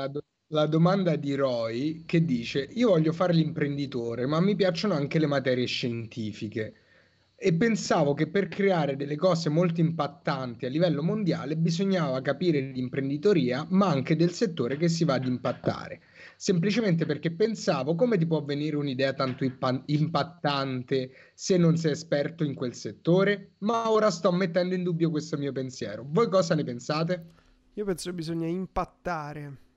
la domanda di Roy, che dice: io voglio fare l'imprenditore, ma mi piacciono anche le materie scientifiche e pensavo che per creare delle cose molto impattanti a livello mondiale bisognava capire l'imprenditoria, ma anche del settore che si va ad impattare, semplicemente perché pensavo: come ti può venire un'idea tanto impattante se non sei esperto in quel settore? Ma ora sto mettendo in dubbio questo mio pensiero. Voi cosa ne pensate? Io penso che bisogna impattare.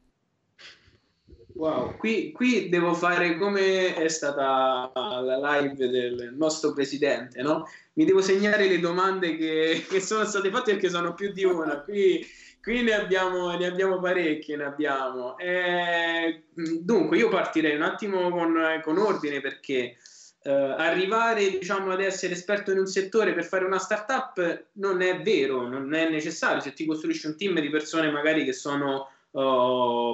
Wow, qui devo fare come è stata la live del nostro presidente, no? Mi devo segnare le domande che sono state fatte, perché sono più di una. Qui ne abbiamo parecchie, ne abbiamo. Dunque, io partirei un attimo con ordine, perché arrivare, diciamo, ad essere esperto in un settore per fare una startup non è vero, non è necessario. Se ti costruisci un team di persone magari che sono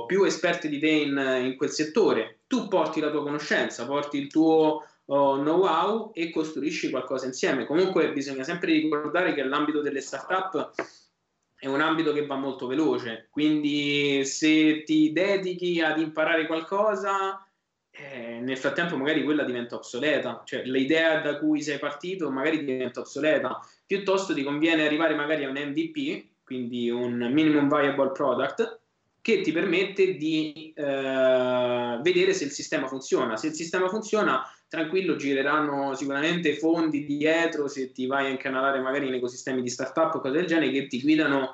più esperti di te in quel settore, tu porti la tua conoscenza, porti il tuo know-how e costruisci qualcosa insieme. Comunque bisogna sempre ricordare che l'ambito delle startup è un ambito che va molto veloce, quindi se ti dedichi ad imparare qualcosa, nel frattempo magari quella diventa obsoleta, cioè l'idea da cui sei partito magari diventa obsoleta. Piuttosto ti conviene arrivare magari a un MVP, quindi un minimum viable product, che ti permette di vedere se il sistema funziona. Se il sistema funziona, tranquillo, gireranno sicuramente fondi dietro, se ti vai a incanalare magari in ecosistemi di startup o cose del genere, che ti guidano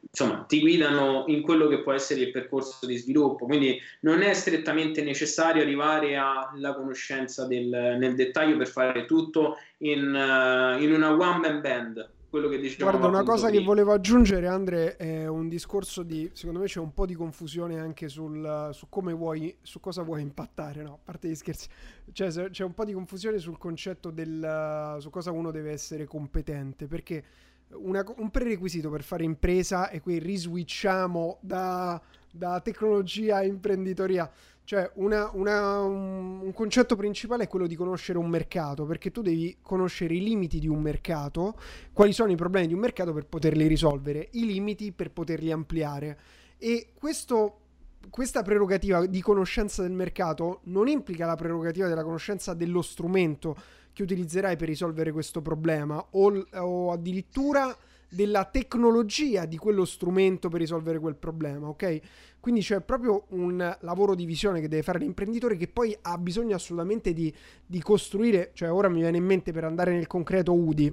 insomma, ti guidano in quello che può essere il percorso di sviluppo. Quindi non è strettamente necessario arrivare alla conoscenza nel dettaglio per fare tutto in una one man band. Quello che dicevamo. Guarda, una cosa che volevo aggiungere, Andre, è un discorso di, secondo me c'è un po' di confusione anche su come vuoi, su cosa vuoi impattare, no? A parte gli scherzi, cioè c'è un po' di confusione sul concetto su cosa uno deve essere competente, perché un prerequisito per fare impresa è qui riswitchiamo da tecnologia a imprenditoria. Cioè un concetto principale è quello di conoscere un mercato, perché tu devi conoscere i limiti di un mercato, quali sono i problemi di un mercato per poterli risolvere, i limiti per poterli ampliare. E questa prerogativa di conoscenza del mercato non implica la prerogativa della conoscenza dello strumento che utilizzerai per risolvere questo problema o addirittura della tecnologia di quello strumento per risolvere quel problema, ok? Quindi c'è proprio un lavoro di visione che deve fare l'imprenditore, che poi ha bisogno assolutamente di costruire. Cioè ora mi viene in mente, per andare nel concreto, UDI,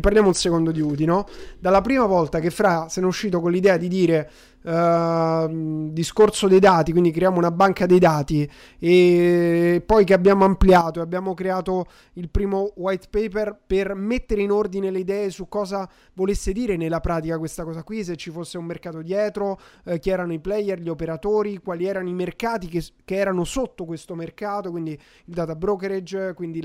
parliamo un secondo di UDI, no? Dalla prima volta che Fra se ne è uscito con l'idea di dire discorso dei dati, quindi creiamo una banca dei dati, e poi che abbiamo ampliato e abbiamo creato il primo white paper per mettere in ordine le idee su cosa volesse dire nella pratica questa cosa qui, se ci fosse un mercato dietro, chi erano i player, gli operatori, quali erano i mercati che erano sotto questo mercato, quindi il data brokerage, quindi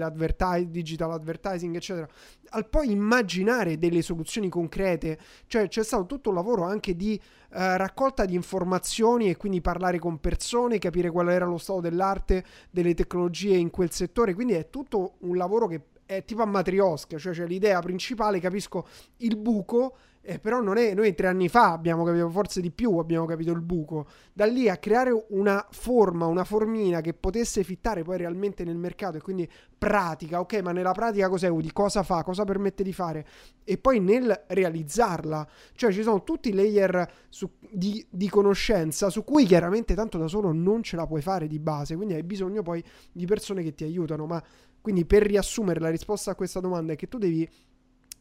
digital advertising, eccetera, al poi immaginare delle soluzioni concrete. Cioè c'è stato tutto un lavoro anche di raccolta di informazioni, e quindi parlare con persone, capire qual era lo stato dell'arte, delle tecnologie in quel settore. Quindi è tutto un lavoro che è tipo a matrioska, cioè c'è l'idea principale, capisco il buco, però non è, noi 3 anni fa abbiamo capito, forse di più abbiamo capito il buco, da lì a creare una forma, una formina che potesse fittare poi realmente nel mercato e quindi pratica, ok, ma nella pratica cos'è UDI, cosa fa, cosa permette di fare, e poi nel realizzarla, cioè ci sono tutti i layer di conoscenza su cui chiaramente tanto da solo non ce la puoi fare di base, quindi hai bisogno poi di persone che ti aiutano. Ma quindi per riassumere, la risposta a questa domanda è che tu devi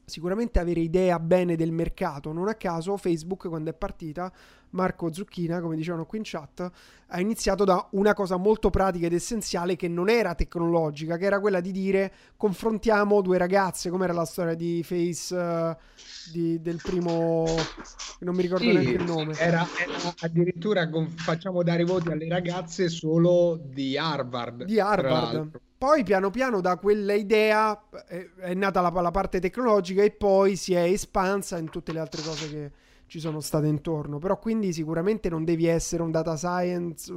sicuramente avere idea bene del mercato. Non a caso Facebook, quando è partita, Marco Zucchina, come dicevano qui in chat, ha iniziato da una cosa molto pratica ed essenziale che non era tecnologica, che era quella di dire confrontiamo due ragazze, com'era la storia di Face, del primo, non mi ricordo neanche il nome, era addirittura facciamo dare voti alle ragazze solo di Harvard. Poi piano piano da quella idea è nata la parte tecnologica e poi si è espansa in tutte le altre cose che ci sono state intorno. Però quindi sicuramente non devi essere un data scientist,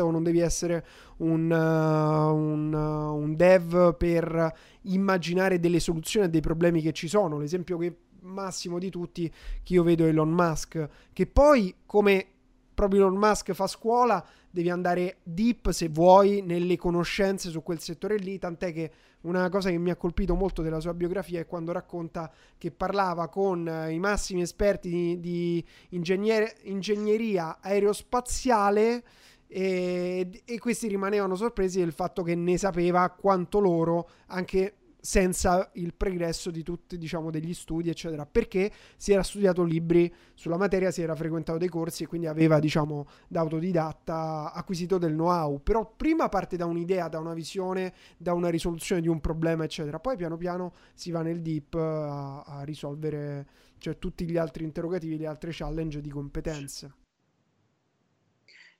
o non devi essere un dev per immaginare delle soluzioni a dei problemi che ci sono. L'esempio che massimo di tutti che io vedo è Elon Musk, che poi come proprio Elon Musk fa scuola, devi andare deep se vuoi nelle conoscenze su quel settore lì, tant'è che una cosa che mi ha colpito molto della sua biografia è quando racconta che parlava con i massimi esperti di ingegneria aerospaziale e questi rimanevano sorpresi del fatto che ne sapeva quanto loro, anche senza il pregresso di tutti, diciamo, degli studi eccetera, perché si era studiato libri sulla materia, si era frequentato dei corsi e quindi aveva, diciamo, da autodidatta acquisito del know-how. Però prima parte da un'idea, da una visione, da una risoluzione di un problema eccetera, poi piano piano si va nel deep a risolvere, cioè, tutti gli altri interrogativi, le altre challenge di competenze.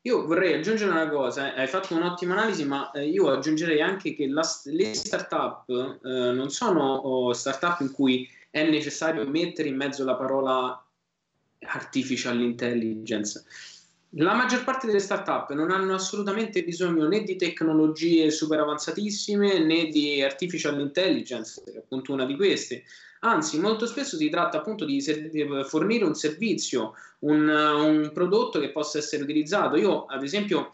Io vorrei aggiungere una cosa, hai fatto un'ottima analisi, ma io aggiungerei anche che le startup non sono startup in cui è necessario mettere in mezzo la parola artificial intelligence. La maggior parte delle startup non hanno assolutamente bisogno né di tecnologie super avanzatissime né di artificial intelligence, che è appunto una di queste. Anzi, molto spesso si tratta appunto di fornire un servizio, un prodotto che possa essere utilizzato. Io, ad esempio,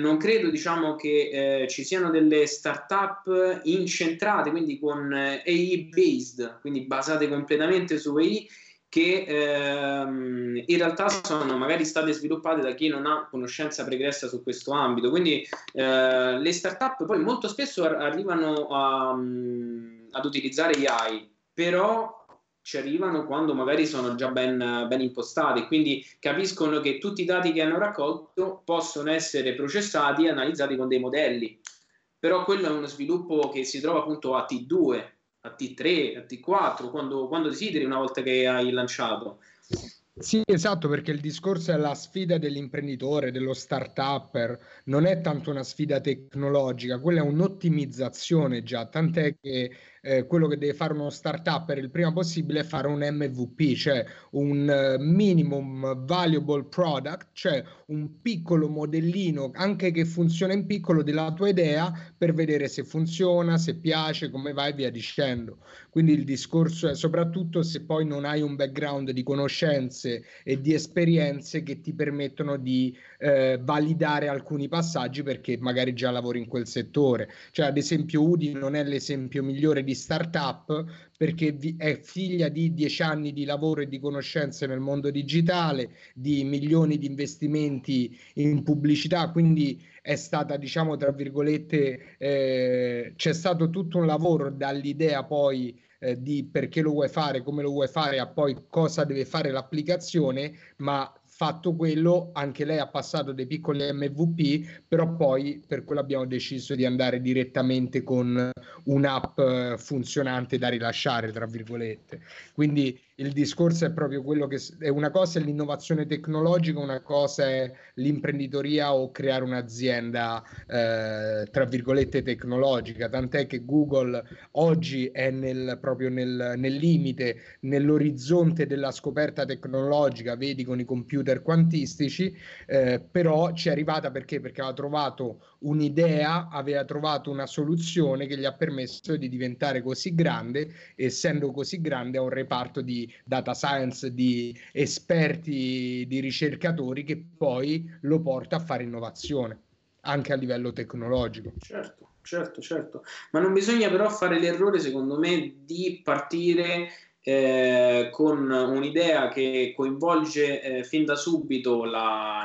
non credo, diciamo, che ci siano delle startup incentrate, quindi con AI based, quindi basate completamente su AI, che in realtà sono magari state sviluppate da chi non ha conoscenza pregressa su questo ambito. Quindi le startup poi molto spesso arrivano ad utilizzare AI, però ci arrivano quando magari sono già ben impostati, quindi capiscono che tutti i dati che hanno raccolto possono essere processati e analizzati con dei modelli. Però quello è uno sviluppo che si trova appunto a T2, a T3, a T4, quando desideri, una volta che hai lanciato. Sì, esatto, perché il discorso è la sfida dell'imprenditore, dello start-upper, non è tanto una sfida tecnologica, quella è un'ottimizzazione già, tant'è che quello che deve fare uno start-upper il prima possibile è fare un MVP, cioè un minimum valuable product, cioè un piccolo modellino, anche che funziona in piccolo, della tua idea, per vedere se funziona, se piace, come va e via dicendo. Quindi il discorso è, soprattutto se poi non hai un background di conoscenze e di esperienze che ti permettono di validare alcuni passaggi, perché magari già lavori in quel settore. Cioè, ad esempio, UDI non è l'esempio migliore di startup, perché è figlia di 10 anni di lavoro e di conoscenze nel mondo digitale, di milioni di investimenti in pubblicità, quindi è stata, diciamo, tra virgolette, c'è stato tutto un lavoro dall'idea poi di perché lo vuoi fare, come lo vuoi fare, a poi cosa deve fare l'applicazione. Ma fatto quello, anche lei ha passato dei piccoli MVP, però poi per quello abbiamo deciso di andare direttamente con un'app funzionante da rilasciare, tra virgolette. Quindi il discorso è proprio quello che è una cosa è l'innovazione tecnologica, una cosa è l'imprenditoria o creare un'azienda tra virgolette tecnologica, tant'è che Google oggi è proprio nel limite, nell'orizzonte della scoperta tecnologica, vedi con i computer quantistici, però ci è arrivata perché aveva trovato un'idea, aveva trovato una soluzione che gli ha permesso di diventare così grande, essendo così grande ha un reparto di data science, di esperti, di ricercatori che poi lo porta a fare innovazione anche a livello tecnologico. Certo, ma non bisogna però fare l'errore, secondo me, di partire con un'idea che coinvolge fin da subito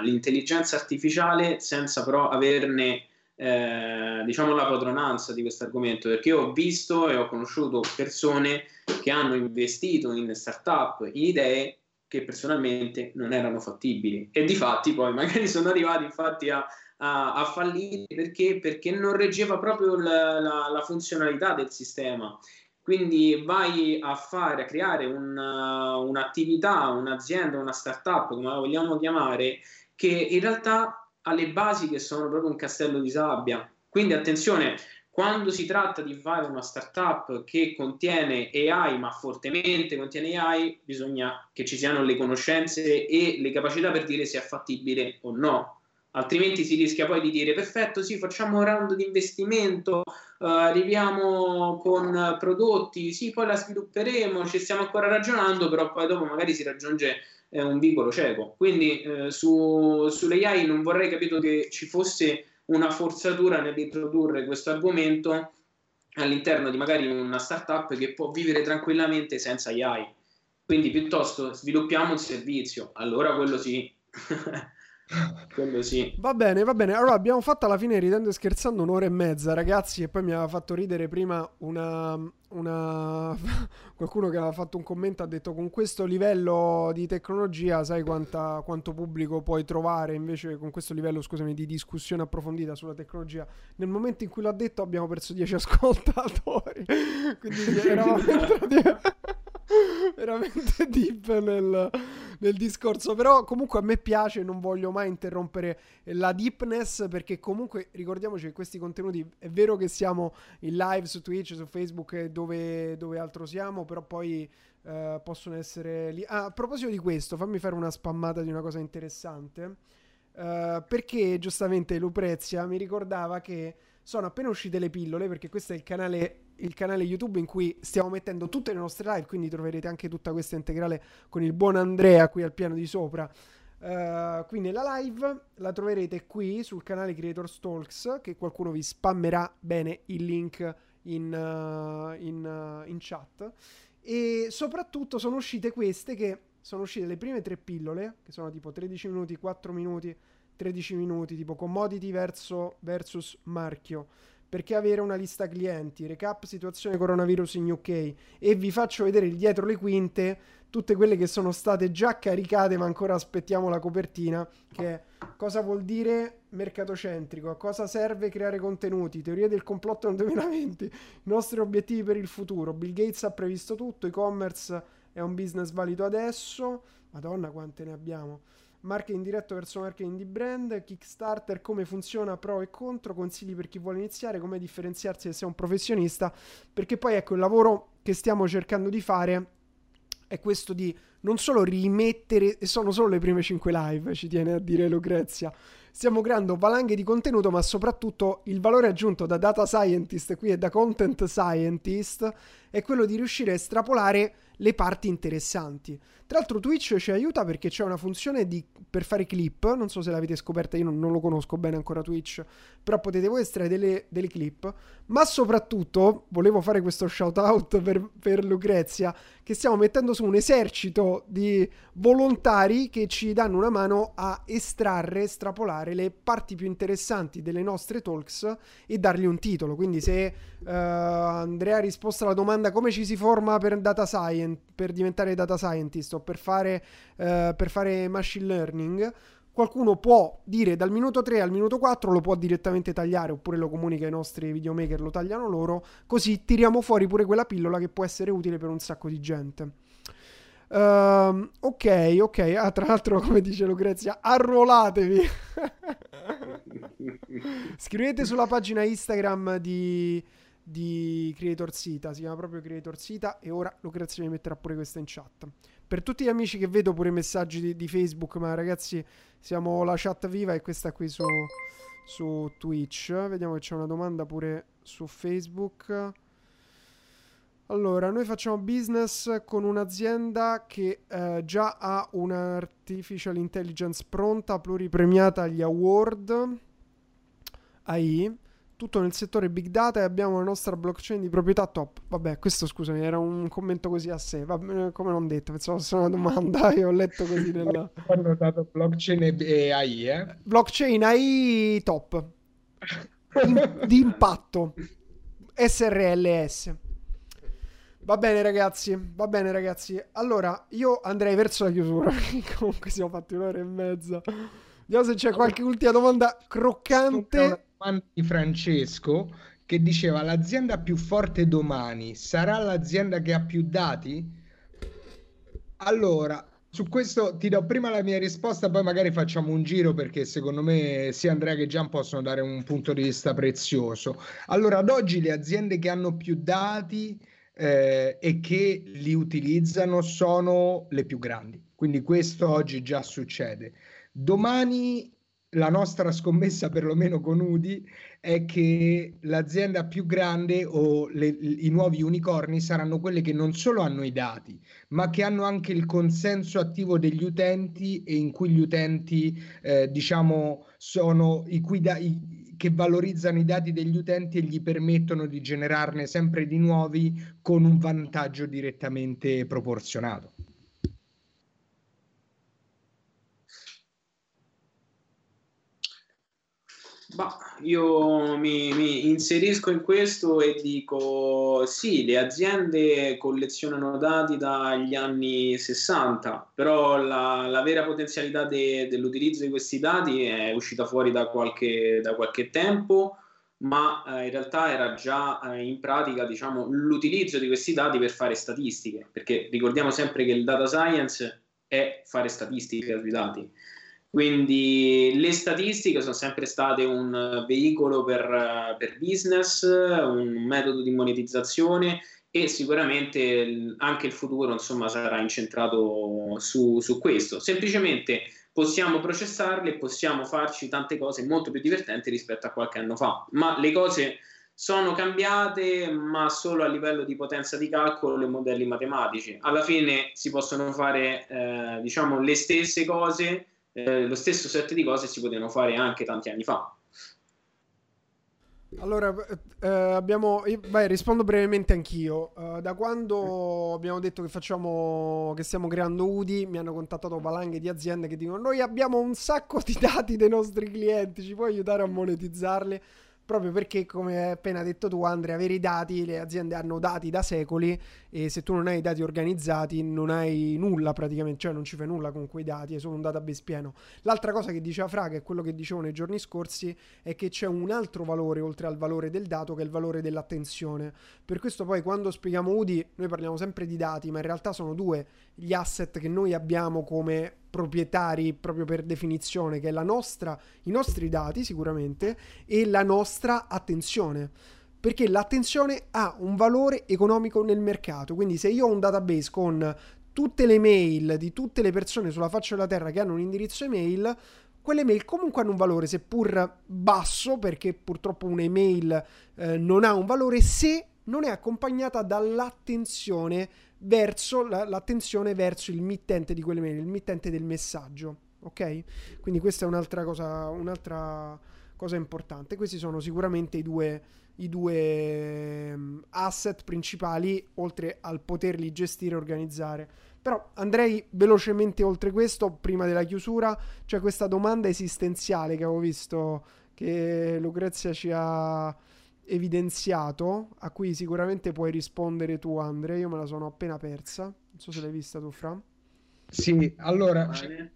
l'intelligenza artificiale senza però averne diciamo la padronanza di questo argomento, perché io ho visto e ho conosciuto persone che hanno investito in startup, in idee che personalmente non erano fattibili e difatti poi magari sono arrivati infatti a fallire perché non reggeva proprio la funzionalità del sistema. Quindi vai a creare un'attività, un'azienda, una startup, come la vogliamo chiamare, che in realtà ha le basi che sono proprio un castello di sabbia. Quindi attenzione, quando si tratta di fare una startup che contiene AI, ma fortemente contiene AI, bisogna che ci siano le conoscenze e le capacità per dire se è fattibile o no. Altrimenti si rischia poi di dire perfetto, sì, facciamo un round di investimento, arriviamo con prodotti, sì, poi la svilupperemo, ci stiamo ancora ragionando, però poi dopo magari si raggiunge un vicolo cieco. Quindi sulle AI non vorrei capito che ci fosse una forzatura nell'introdurre questo argomento all'interno di magari una startup che può vivere tranquillamente senza AI. Quindi piuttosto sviluppiamo un servizio, allora quello sì. Sì. Va bene, allora abbiamo fatto alla fine, ridendo e scherzando, 1 ora e mezza, ragazzi, e poi mi aveva fatto ridere prima qualcuno che aveva fatto un commento, ha detto con questo livello di tecnologia sai quanto pubblico puoi trovare, invece con questo livello, scusami, di discussione approfondita sulla tecnologia, nel momento in cui l'ha detto abbiamo perso 10 ascoltatori quindi eravamo veramente deep nel discorso, però comunque a me piace, non voglio mai interrompere la deepness, perché comunque ricordiamoci che questi contenuti, è vero che siamo in live su Twitch, su Facebook, dove altro siamo, però poi possono essere lì. Ah, a proposito di questo, fammi fare una spammata di una cosa interessante, perché giustamente Luprezia mi ricordava che sono appena uscite le pillole, perché questo è il canale YouTube in cui stiamo mettendo tutte le nostre live, quindi troverete anche tutta questa integrale con il buon Andrea qui al piano di sopra, qui nella live la troverete qui sul canale Creator Stalks, che qualcuno vi spammerà bene il link in chat, e soprattutto sono uscite le prime 3 pillole, che sono tipo 13 minuti, 4 minuti, 13 minuti, tipo commodity versus marchio, perché avere una lista clienti, recap situazione coronavirus in UK, e vi faccio vedere il dietro le quinte, tutte quelle che sono state già caricate ma ancora aspettiamo la copertina, che è cosa vuol dire mercatocentrico, a cosa serve creare contenuti, teoria del complotto nel 2020, i nostri obiettivi per il futuro, Bill Gates ha previsto tutto, e-commerce è un business valido adesso, madonna quante ne abbiamo, marketing diretto verso marketing di brand, Kickstarter, come funziona, pro e contro, consigli per chi vuole iniziare, come differenziarsi se sei un professionista, perché poi ecco il lavoro che stiamo cercando di fare è questo di non solo rimettere, sono solo le prime 5 live, ci tiene a dire Lucrezia, stiamo creando valanghe di contenuto, ma soprattutto il valore aggiunto da data scientist qui e da content scientist è quello di riuscire a estrapolare le parti interessanti. Tra l'altro Twitch ci aiuta perché c'è una funzione per fare clip, non so se l'avete scoperta, io non lo conosco bene ancora Twitch, però potete voi estrarre delle clip, ma soprattutto volevo fare questo shout out per Lucrezia, che stiamo mettendo su un esercito di volontari che ci danno una mano a estrapolare le parti più interessanti delle nostre talks e dargli un titolo, quindi se Andrea ha risposto alla domanda come ci si forma per diventare data scientist o per fare machine learning, qualcuno può dire dal minuto 3 al minuto 4, lo può direttamente tagliare oppure lo comunica ai nostri videomaker, lo tagliano loro, così tiriamo fuori pure quella pillola che può essere utile per un sacco di gente. Ok, ok. Ah, tra l'altro, come dice Lucrezia, arruolatevi. Scrivete sulla pagina Instagram di Creator Sita, si chiama proprio Creator Sita, e ora Lucrezia mi metterà pure questa in chat. Per tutti gli amici che vedo pure i messaggi di Facebook, ma ragazzi, siamo la chat viva e questa qui su Twitch. Vediamo che c'è una domanda pure su Facebook. Allora, noi facciamo business con un'azienda che già ha un'artificial intelligence pronta, pluripremiata agli award AI, tutto nel settore big data, e abbiamo la nostra blockchain di proprietà top. Vabbè, questo scusami, era un commento così a sé, vabbè, come non detto, pensavo fosse una domanda, io ho letto così nella... Ho notato blockchain e AI, eh? Blockchain AI top, di impatto, SRLS. Va bene ragazzi, allora io andrei verso la chiusura, comunque siamo fatti un'ora e mezza. Vediamo se c'è qualche ultima domanda croccante. Di Francesco che diceva: l'azienda più forte domani sarà l'azienda che ha più dati? Allora, su questo ti do prima la mia risposta, poi magari facciamo un giro, perché secondo me sia Andrea che Gian possono dare un punto di vista prezioso. Allora, ad oggi le aziende che hanno più dati e che li utilizzano sono le più grandi, quindi questo oggi già succede. Domani la nostra scommessa, perlomeno con UDI, è che l'azienda più grande o i nuovi unicorni saranno quelle che non solo hanno i dati, ma che hanno anche il consenso attivo degli utenti, e in cui gli utenti, diciamo, sono che valorizzano i dati degli utenti e gli permettono di generarne sempre di nuovi con un vantaggio direttamente proporzionato. Bah, io mi inserisco in questo e dico sì, le aziende collezionano dati dagli anni 60, però la vera potenzialità dell'utilizzo di questi dati è uscita fuori da qualche tempo, ma in realtà era già in pratica, diciamo, l'utilizzo di questi dati per fare statistiche, perché ricordiamo sempre che il data science è fare statistiche sui dati. Quindi le statistiche sono sempre state un veicolo per business, un metodo di monetizzazione, e sicuramente anche il futuro, insomma, sarà incentrato su questo. Semplicemente possiamo processarle, possiamo farci tante cose molto più divertenti rispetto a qualche anno fa, ma le cose sono cambiate, ma solo a livello di potenza di calcolo e modelli matematici. Alla fine si possono fare diciamo le stesse cose, lo stesso set di cose si potevano fare anche tanti anni fa. Allora rispondo brevemente anch'io. Da quando abbiamo detto che stiamo creando UDI, mi hanno contattato valanghe di aziende che dicono: noi abbiamo un sacco di dati dei nostri clienti, ci puoi aiutare a monetizzarli? Proprio perché, come hai appena detto tu Andrea, avere i dati, le aziende hanno dati da secoli, e se tu non hai i dati organizzati non hai nulla praticamente, cioè non ci fai nulla con quei dati, è solo un database pieno. L'altra cosa che diceva Fraga, è quello che dicevo nei giorni scorsi, è che c'è un altro valore oltre al valore del dato, che è il valore dell'attenzione. Per questo poi quando spieghiamo UDI noi parliamo sempre di dati, ma in realtà sono due gli asset che noi abbiamo come proprietari proprio per definizione, che è i nostri dati sicuramente, e la nostra attenzione, perché l'attenzione ha un valore economico nel mercato. Quindi se io ho un database con tutte le mail di tutte le persone sulla faccia della terra che hanno un indirizzo email, quelle mail comunque hanno un valore, seppur basso, perché purtroppo un'email non ha un valore se non è accompagnata dall'attenzione verso il mittente di quelle mail, il mittente del messaggio, ok? Quindi questa è un'altra cosa importante. Questi sono sicuramente i due asset principali, oltre al poterli gestire e organizzare. Però andrei velocemente oltre questo prima della chiusura. C'è questa domanda esistenziale che avevo visto che Lucrezia ci ha evidenziato, a cui sicuramente puoi rispondere tu Andrea, io me la sono appena persa, non so se l'hai vista tu Fra. Sì, allora c'è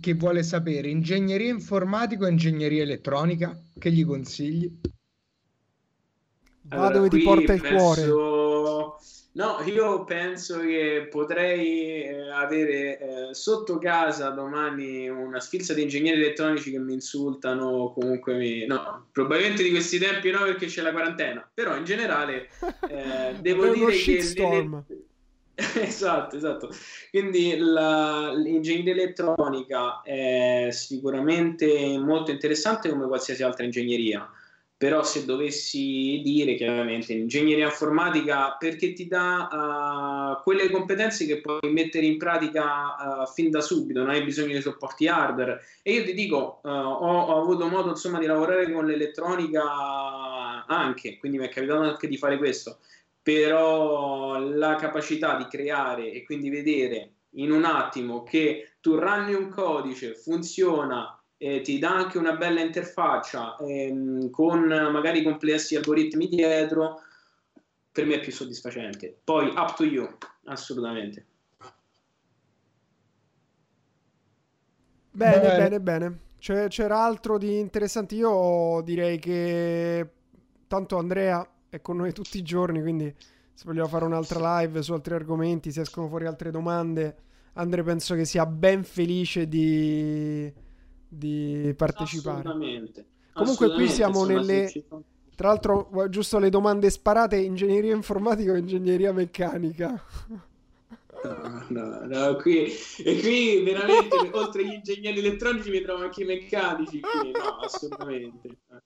che vuole sapere ingegneria informatica o ingegneria elettronica, che gli consigli? Allora, dove ti porta il cuore? No, io penso che potrei avere sotto casa domani una sfilza di ingegneri elettronici che mi insultano, comunque no, probabilmente di questi tempi no, perché c'è la quarantena, però in generale devo dire che... Esatto. Quindi l'ingegneria elettronica è sicuramente molto interessante come qualsiasi altra ingegneria, però se dovessi dire chiaramente l'ingegneria informatica, perché ti dà quelle competenze che puoi mettere in pratica fin da subito, non hai bisogno di supporti hardware. E io ti dico, ho avuto modo insomma di lavorare con l'elettronica anche, quindi mi è capitato anche di fare questo, però la capacità di creare e quindi vedere in un attimo che tu ranni un codice, funziona, ti dà anche una bella interfaccia con magari complessi algoritmi dietro, per me è più soddisfacente. Poi up to you, assolutamente. Bene. C'era altro di interessante? Io direi che tanto Andrea è con noi tutti i giorni, quindi se vogliamo fare un'altra live su altri argomenti, se escono fuori altre domande, Andrea penso che sia ben felice di partecipare. Assolutamente. Comunque qui siamo nelle, tra l'altro giusto le domande sparate, ingegneria informatica o ingegneria meccanica? No, qui veramente oltre agli ingegneri elettronici mi trovo anche i meccanici qui, no,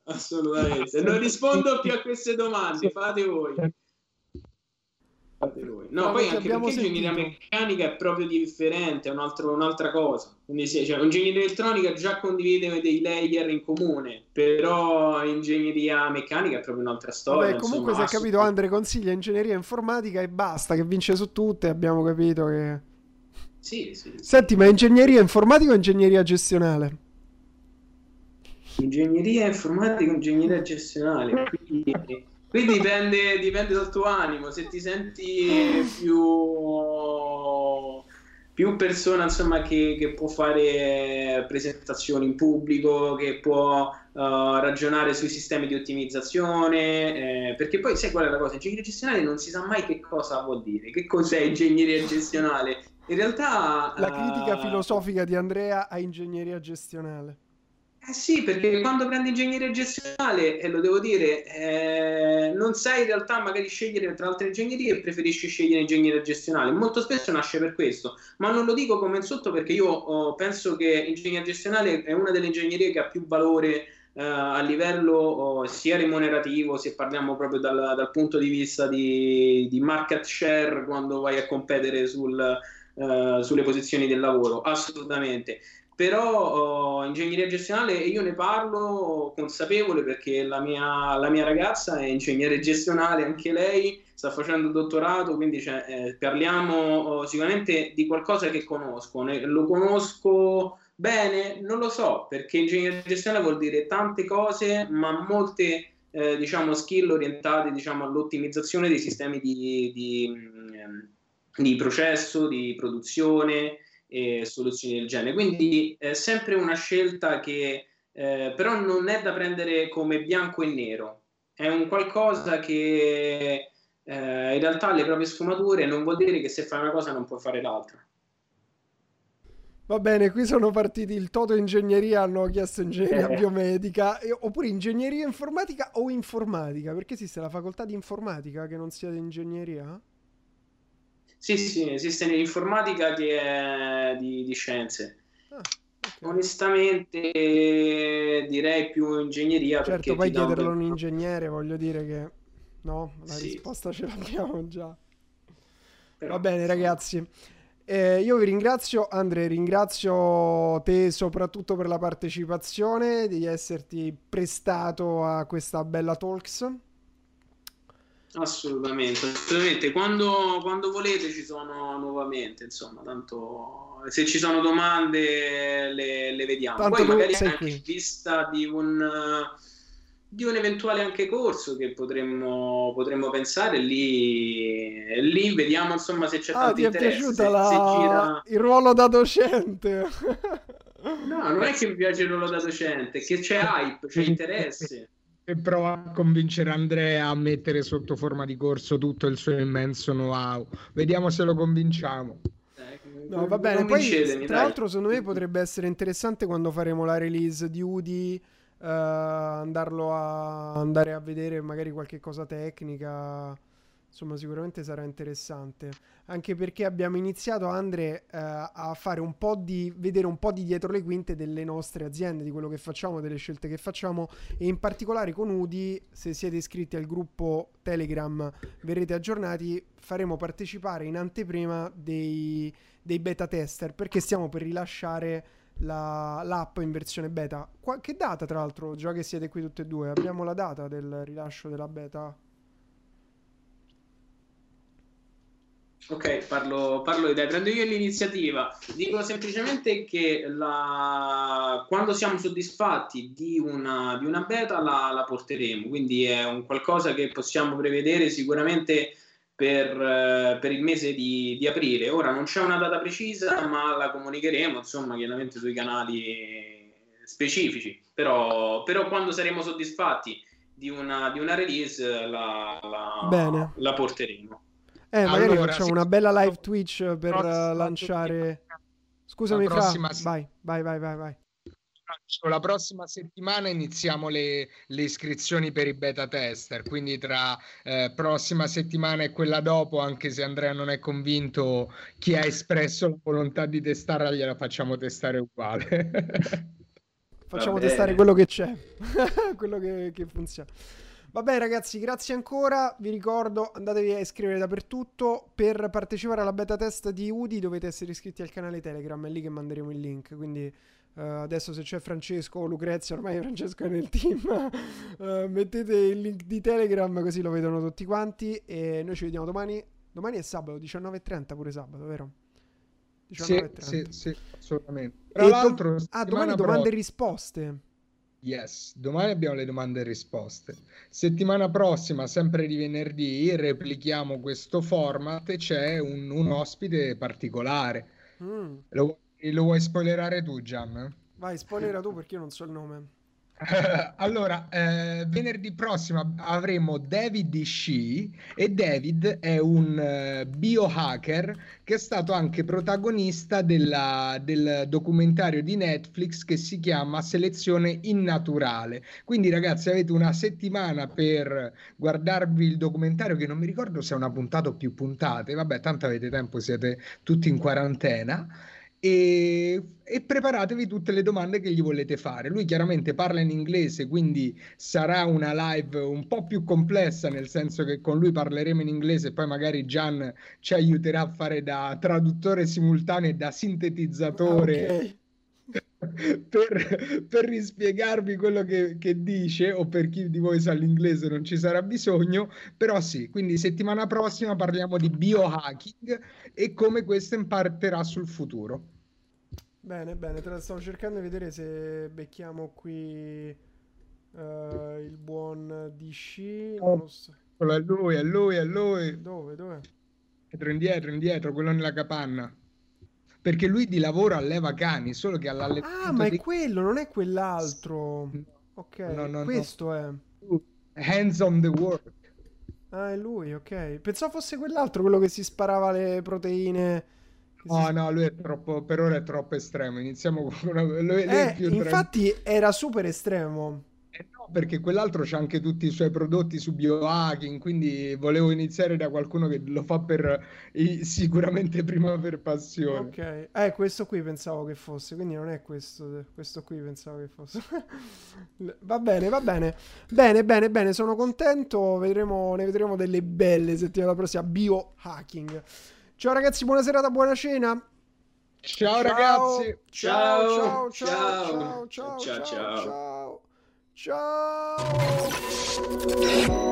assolutamente non rispondo più a queste domande, fate voi. No, poi anche perché l'ingegneria meccanica è proprio differente, è un'altra cosa, quindi sì, cioè, l'ingegneria elettronica già condivide dei layer in comune, però l'ingegneria meccanica è proprio un'altra storia. Vabbè, comunque insomma, se hai capito Andre consiglia ingegneria informatica e basta, che vince su tutte, abbiamo capito che... Sì. Senti, ma ingegneria informatica o ingegneria gestionale? Ingegneria informatica o ingegneria gestionale, quindi... Qui dipende dal tuo animo, se ti senti più persona insomma che può fare presentazioni in pubblico, che può ragionare sui sistemi di ottimizzazione, perché poi sai qual è la cosa? Ingegneria gestionale non si sa mai che cosa vuol dire, che cos'è ingegneria gestionale? In realtà... La critica filosofica di Andrea a ingegneria gestionale. Eh sì, perché quando prendi ingegneria gestionale, e lo devo dire, non sai in realtà magari scegliere tra altre ingegnerie e preferisci scegliere ingegneria gestionale. Molto spesso nasce per questo, ma non lo dico come insulto perché io penso che ingegneria gestionale è una delle ingegnerie che ha più valore a livello sia remunerativo, se parliamo proprio dal punto di vista di market share quando vai a competere sulle posizioni del lavoro, assolutamente. Però ingegneria gestionale, e io ne parlo consapevole perché la mia ragazza è ingegnere gestionale, anche lei sta facendo il dottorato, quindi parliamo sicuramente di qualcosa che conosco. Lo conosco bene? Non lo so, perché ingegneria gestionale vuol dire tante cose, ma molte skill orientate all'ottimizzazione dei sistemi di processo, di produzione, e soluzioni del genere, quindi è sempre una scelta che però non è da prendere come bianco e nero, è un qualcosa che in realtà ha le proprie sfumature, non vuol dire che se fai una cosa non puoi fare l'altra. Va bene, qui sono partiti il Toto Ingegneria, hanno chiesto ingegneria biomedica oppure ingegneria informatica o informatica, perché esiste la facoltà di informatica che non sia di ingegneria? Sì, esiste nell'informatica che è di scienze. Okay. Onestamente direi più ingegneria. Certo, perché poi chiederlo a un ingegnere, voglio dire che no, la risposta ce l'abbiamo già. Però, va bene ragazzi, io vi ringrazio Andre, ringrazio te soprattutto per la partecipazione, di esserti prestato a questa bella Talks. Assolutamente. Quando volete ci sono nuovamente, insomma, tanto se ci sono domande le vediamo. Tanto poi magari anche in vista di un eventuale anche corso che potremmo pensare, lì vediamo insomma se c'è tanto interesse. Ti è piaciuta il ruolo da docente? No, non è che mi piace il ruolo da docente, che c'è hype, c'è interesse. E prova a convincere Andrea a mettere sotto forma di corso tutto il suo immenso know-how. Vediamo se lo convinciamo. No, va bene. Poi, tra l'altro, secondo me potrebbe essere interessante quando faremo la release di UDI, andare a vedere magari qualche cosa tecnica. Insomma, sicuramente sarà interessante, anche perché abbiamo iniziato, Andre, a fare un po' di vedere un po' di dietro le quinte delle nostre aziende, di quello che facciamo, delle scelte che facciamo, e in particolare con UDI, se siete iscritti al gruppo Telegram verrete aggiornati, faremo partecipare in anteprima dei beta tester, perché stiamo per rilasciare l'app in versione beta. Che data, tra l'altro, già che siete qui tutte e due, abbiamo la data del rilascio della beta? Ok, parlo di te, prendo io l'iniziativa. Dico semplicemente che quando siamo soddisfatti di una beta la porteremo, quindi è un qualcosa che possiamo prevedere sicuramente per il mese di aprile. Ora non c'è una data precisa, ma la comunicheremo, insomma, chiaramente sui canali specifici, però quando saremo soddisfatti di una release la porteremo. Magari allora, facciamo una bella live Twitch per lanciare. Scusami, vai. La prossima settimana iniziamo le iscrizioni per i beta tester, quindi tra prossima settimana e quella dopo, anche se Andrea non è convinto, chi ha espresso la volontà di testarla gliela facciamo testare uguale. Facciamo testare quello che c'è, quello che funziona. Vabbè ragazzi, grazie ancora, vi ricordo, andatevi a iscrivere dappertutto. Per partecipare alla beta test di UDI dovete essere iscritti al canale Telegram, è lì che manderemo il link, quindi adesso se c'è Francesco o Lucrezia, ormai Francesco è nel team, mettete il link di Telegram così lo vedono tutti quanti, e noi ci vediamo domani è sabato, 19:30 pure sabato, vero? 19:30. Sì, assolutamente. Tra l'altro, domani domande e risposte. Yes, domani abbiamo le domande e risposte. Settimana prossima, sempre di venerdì, replichiamo questo format e c'è un ospite particolare. Lo vuoi spoilerare tu, Gian? Vai, spoilera tu, perché io non so il nome. Allora, venerdì prossimo avremo David Shee, e David è un biohacker che è stato anche protagonista del documentario di Netflix che si chiama Selezione innaturale. Quindi ragazzi, avete una settimana per guardarvi il documentario, che non mi ricordo se è una puntata o più puntate, vabbè, tanto avete tempo, siete tutti in quarantena. E preparatevi tutte le domande che gli volete fare. Lui chiaramente parla in inglese, quindi sarà una live un po' più complessa, nel senso che con lui parleremo in inglese e poi magari Gian ci aiuterà a fare da traduttore simultaneo e da sintetizzatore. Okay. Per rispiegarvi quello che dice, o per chi di voi sa l'inglese non ci sarà bisogno, però sì, quindi settimana prossima parliamo di biohacking e come questo impatterà sul futuro. Bene, te la stavo cercando di vedere se becchiamo qui il buon DC. È lui. Dove? Indietro, quello nella capanna. Perché lui di lavoro alleva cani, solo che all'allevamento... Ah, ma è quello, non è quell'altro. Ok, no, questo è... Hands on the work. Ah, è lui, ok. Pensavo fosse quell'altro, quello che si sparava le proteine. Lui è troppo, per ora è troppo estremo. Iniziamo con una... infatti era super estremo. No, perché quell'altro c'ha anche tutti i suoi prodotti su biohacking, quindi volevo iniziare da qualcuno che lo fa sicuramente prima per passione. Ok, questo qui pensavo che fosse, quindi non è questo qui pensavo che fosse. Va bene. Bene, sono contento, ne vedremo delle belle settimana prossima, biohacking. Ciao ragazzi, buona serata, buona cena. Ciao ragazzi. Ciao. Ciao.